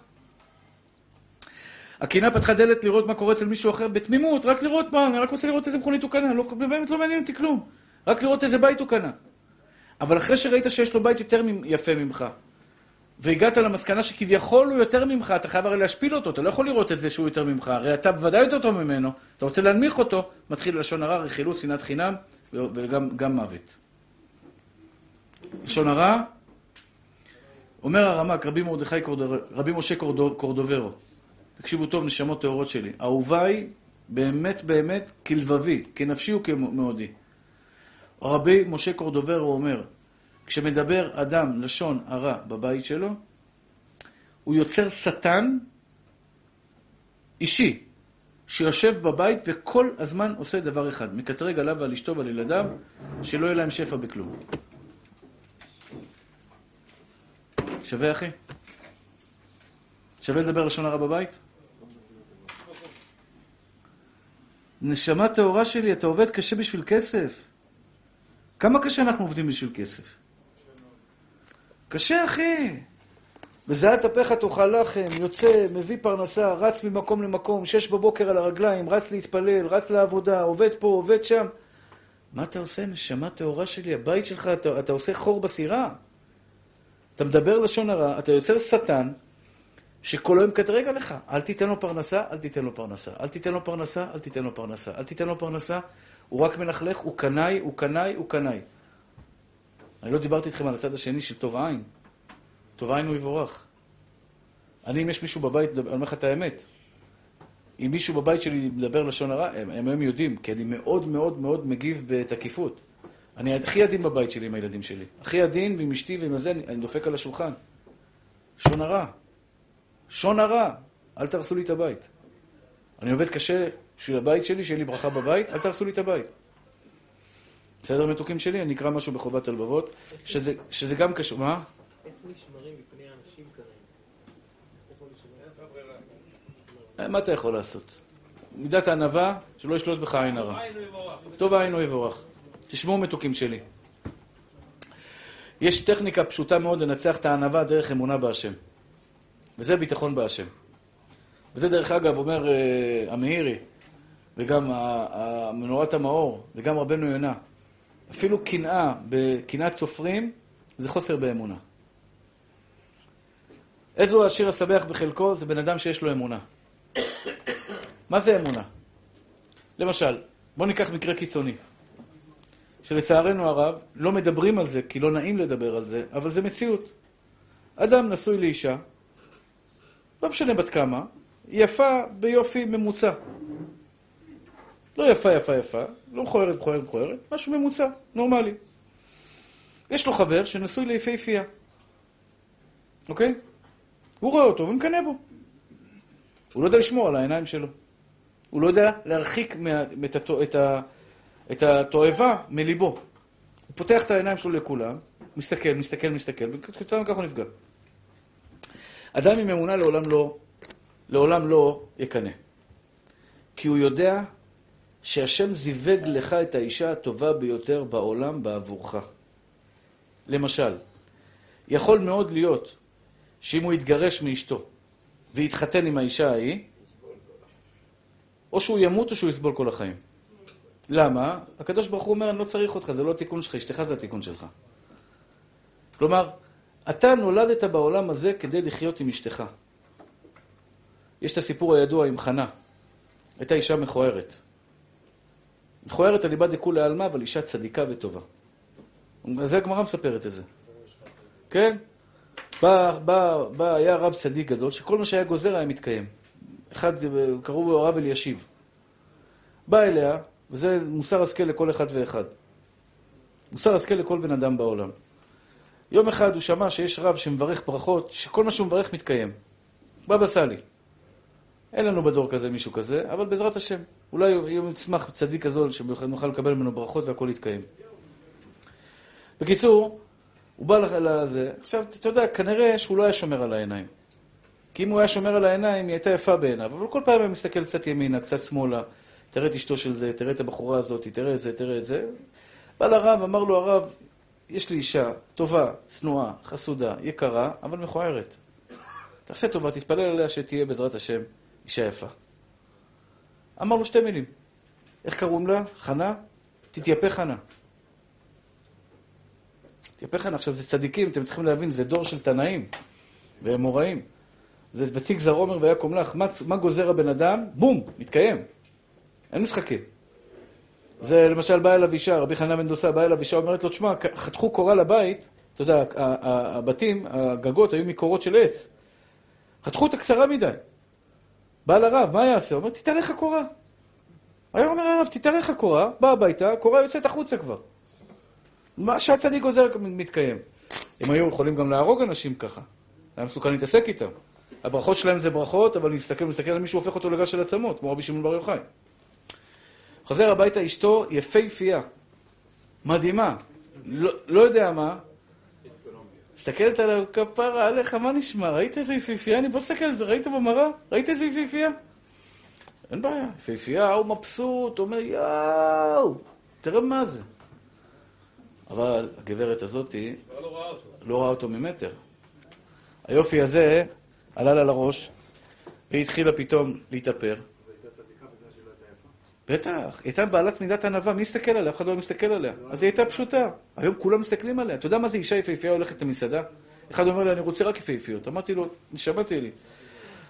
הקינה פתחה דלת לראות מה קורה אצל מישהו אחר, בתמימות, רק לראות מה, אני רק רוצה לראות איזה מכונית הוא קנה, באמת לא מעניין אותי כלום, רק לראות איזה בית הוא קנה. אבל אחרי שראית שיש לו בית יותר יפה ממך, והגעת למסקנה שכביכול הוא יותר ממך, אתה חייב הרי להשפיל אותו, אתה לא יכול לראות את זה שהוא יותר ממך, הרי אתה בוודאי יותר טוב ממנו, אתה רוצה להנמיך אותו, מתחיל לשון הרע, רכילות, שנאת חינם, וגם מוות. לשון הרע, אומר הרמ"ק, רבי משה קורדוברו, תקשיבו טוב, נשמות תאורות שלי, אהוביי באמת באמת כלבבי, כנפשי וכמאודי. רבי משה קורדוברו אומר, כשמדבר אדם לשון הרע בבית שלו, הוא יוצר שטן אישי, שיושב בבית וכל הזמן עושה דבר אחד, מקטרג עליו ועל אשתו ועל ילדיו, שלא יהיה להם שפע בכלום. שווה, אחי? שווה לדבר לשון הרע בבית? נשמה תאורה שלי, אתה עובד קשה בשביל כסף. כמה קשה אנחנו עובדים בשביל כסף? קשה, אחי. בזיעת אפיך תאכל לחם, יוצא, מביא פרנסה, רץ ממקום למקום, 6:00 על הרגליים, רץ להתפלל, רץ לעבודה, עובד פה, עובד שם. מה אתה עושה, נשמה תאורה שלי? הבית שלך, אתה עושה חור בסירה. אתה מדבר לשון הרע, אתה יוצר שטן, שכל היום קטרג עליך. אל תיתן לו פרנסה, אל תיתן לו פרנסה. אל תיתן לו פרנסה, אל תיתן לו פרנסה. אל תיתן לו פרנסה, הוא רק מלכלך, הוא קנאי, הוא קנאי, הוא קנאי. אני לא דיברתי איתכם על הצד השני של טוב עין. טוב עין הוא יבורך. אני, אם יש מישהו בבית, אני אומר לך את האמת. אם מישהו בבית שלי מדבר לשון הרע, הם יודעים, כי אני מאוד מאוד מאוד מגיב בתקיפות. אני הכי עדין בבית שלי עם הילדים שלי. הכי עדין ועם אשתי ועם הזה, אני דופק על השולחן. שון הרע. שון הרע. אל תרסו לי את הבית. אני עובד קשה בשביל הבית שלי, שיהיה לי ברכה בבית, אל תרסו לי את הבית. בסדר מתוקים שלי, אני אקרא משהו בחובת הלבבות, שזה גם קשור. מה? איך נשמרים בפני האנשים כאלה? מה אתה יכול לעשות? מידת הענווה, שלא ישלוט בך עין הרע. טוב עין הוא יבורך. תשמעו מתוקים שלי. יש טכניקה פשוטה מאוד לנצח את הענווה דרך אמונה בהשם. וזה ביטחון בהשם. וזה דרך אגב אומר המהירי, וגם מנורת המאור, וגם רבנו יונה. אפילו קנאה, בקנאת סופרים, זה חוסר באמונה. איזו השיר הסבח בחלקו, זה בן אדם שיש לו אמונה. מה זה אמונה? למשל, בוא ניקח מקרה קיצוני, שלצערנו הרב, לא מדברים על זה, כי לא נעים לדבר על זה, אבל זה מציאות. אדם נשוי לאישה, לא משנה בת כמה, יפה ביופי ממוצע. לא יפה יפה יפה, לא מכוערת מכוערת מכוערת, משהו ממוצע, נורמלי. יש לו חבר שנשוי ליפה יפייה. אוקיי? הוא רואה אותו ומקנה בו. הוא לא יודע לשמור על העיניים שלו. הוא לא יודע להרחיק את התואבה מליבו. הוא פותח את העיניים שלו לכולם, מסתכל, מסתכל, מסתכל, וכתוב כך הוא נפגע. אדם עם אמונה לעולם לא יקנה. כי הוא יודע שהשם זיווג לך את האישה הטובה ביותר בעולם בעבורך. למשל, יכול מאוד להיות שאם הוא יתגרש מאשתו ויתחתן עם האישה ההיא, או שהוא ימות או שהוא יסבול כל החיים. למה? הקדוש ברוך הוא אומר, אני לא צריך אותך, זה לא התיקון שלך, אשתך זה התיקון שלך. כלומר, אתה נולדת בעולם הזה כדי לחיות עם אשתך. יש את הסיפור הידוע עם חנה. הייתה אישה מכוערת. מכוערת על איבד דקולה אלמה, אבל אישה צדיקה וטובה. אז הגמרא מספרת את זה. כן? היה רב צדיק גדול, שכל מה שהיה גוזר היה מתקיים. אחד, קראו לו הרב אלישיב. בא אליה, וזה מוסר השכל לכל אחד ואחד. מוסר השכל לכל בן אדם בעולם. יום אחד הוא שמע שיש רב שמברך ברכות, שכל מה שהוא מברך מתקיים. בבא סאלי. אין לנו בדור כזה מישהו כזה, אבל בעזרת השם. אולי יום נצמח צדיק כזו שנוכל לקבל ממנו ברכות והכל יתקיים. בקיצור, הוא בא לזה. עכשיו, אתה יודע, כנראה שהוא לא היה שומר על העיניים. כי אם הוא היה שומר על העיניים, היא הייתה יפה בעיניו. אבל כל פעם הוא מסתכל קצת ימינה, קצת שמאלה. תראה את אשתו של זה, תראה את הבחורה הזאת, תראה את זה, תראה את זה. בא לרב, אמר לו הרב, יש לי אישה טובה, צנועה, חסודה, יקרה, אבל מכוערת. תעשה טובה, תתפלל עליה שתהיה בעזרת השם אישה יפה. אמר לו שתי מילים. איך קראו לה? חנה? תתייפה חנה. תתייפה חנה. עכשיו זה צדיקים, אתם צריכים להבין, זה דור של תנאים ואמוראים. זה ותגזר עומר ויקום לך. מה גוזר הבן אדם? בום, מתקיים. אין משחקים. זה למשל בא אליו אישה, רבי חנה בן דוסה בא אליו אישה, אומרת לו, תשמע, חתכו קורה לבית, אתה יודע, הבתים, הגגות היו מקורות של עץ. חתכו את הקצרה מדי. בא לרב, מה יעשה? הוא אומר, תתארך הקורה. היום אומר הרב, תתארך הקורה, בא הביתה, הקורה יוצאת החוצה כבר. מה שהצדיק עוזר מתקיים. הם היו יכולים גם להרוג אנשים ככה. היה מסוכן להתעסק איתם. הברכות שלהם זה ברכות, אבל נסתכל על מישהו הופך אותו לגל של עצמות, כמו רבי שמעון בר יוחאי. חזר הביתה אשתו יפהפייה, מדהימה, לא יודע מה. הסתכלת עליו, כפרה עליך, מה נשמע? ראית איזה יפהפייה? אני בוא סתכל, ראית במראה? ראית איזה יפהפייה? אין בעיה, יפהפייה, הוא מבסוט, אומר יאו, תראה מה זה. אבל הגברת הזאת לא ראה אותו ממטר. היופי הזה עלה לה לראש, והיא התחילה פתאום להתאפר. בטח, הייתה בעלת מידת ענווה, מי הסתכל עליה? אף אחד לא מסתכל עליה. אז היא הייתה פשוטה. היום כולם מסתכלים עליה. אתה יודע מה זה אישה יפהפייה הולכת למסעדה? אחד אומר לה, אני רוצה רק יפהפיות. אמרתי לו, נשמעתי לי.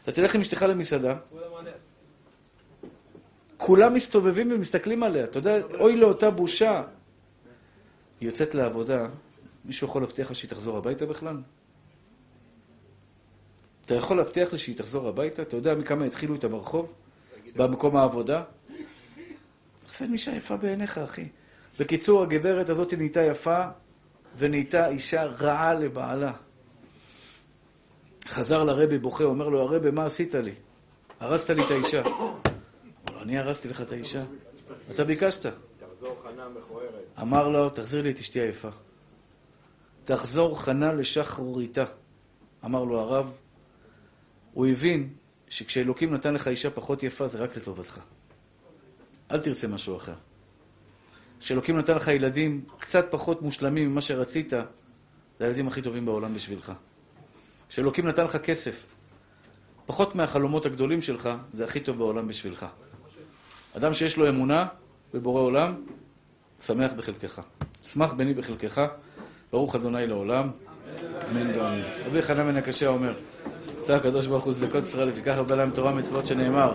אתה תלך עם אשתך למסעדה. כולם מסתובבים ומסתכלים עליה. אתה יודע, אוי לאותה בושה. היא יוצאת לעבודה, מישהו יכול להבטיח לה שהיא תחזור הביתה בכלל? אתה יכול להבטיח לה שהיא תחזור הביתה? אתה יודע מכמה התחילו איתה ברחוב? במקום העבודה? אין אישה יפה בעיניך, אחי. בקיצור, הגברת הזאת נהייתה יפה, ונהייתה אישה רעה לבעלה. חזר לרבי בוכה, אומר לו, הרבי, מה עשית לי? הרסת לי את האישה. אמר לו, אני הרסתי לך את האישה. אתה ביקשת. תחזור חנה מכוערת. אמר לו, תחזיר לי את אשתי היפה. תחזור חנה לשחרוריתה. אמר לו הרב, הוא הבין שכשאלוקים נתן לך אישה פחות יפה, זה רק לטובתך. אל תרצה משהו אחר. כשאלוקים נתן לך ילדים קצת פחות מושלמים ממה שרצית, זה הילדים הכי טובים בעולם בשבילך. כשאלוקים נתן לך כסף, פחות מהחלומות הגדולים שלך, זה הכי טוב בעולם בשבילך. אדם שיש לו אמונה בבורא עולם, שמח בחלקך. שמח בני בחלקך, ברוך אדוני לעולם. אמן ואמן. רבי חנן בן הקשה אומר, צא הקדוש ברוך הוא צדקות ישראל, לפיכך הרבה להם תורה ומצוות שנאמר,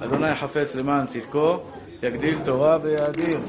אדוני חפץ למען צדקו, יגדיל תורה ויאדיר.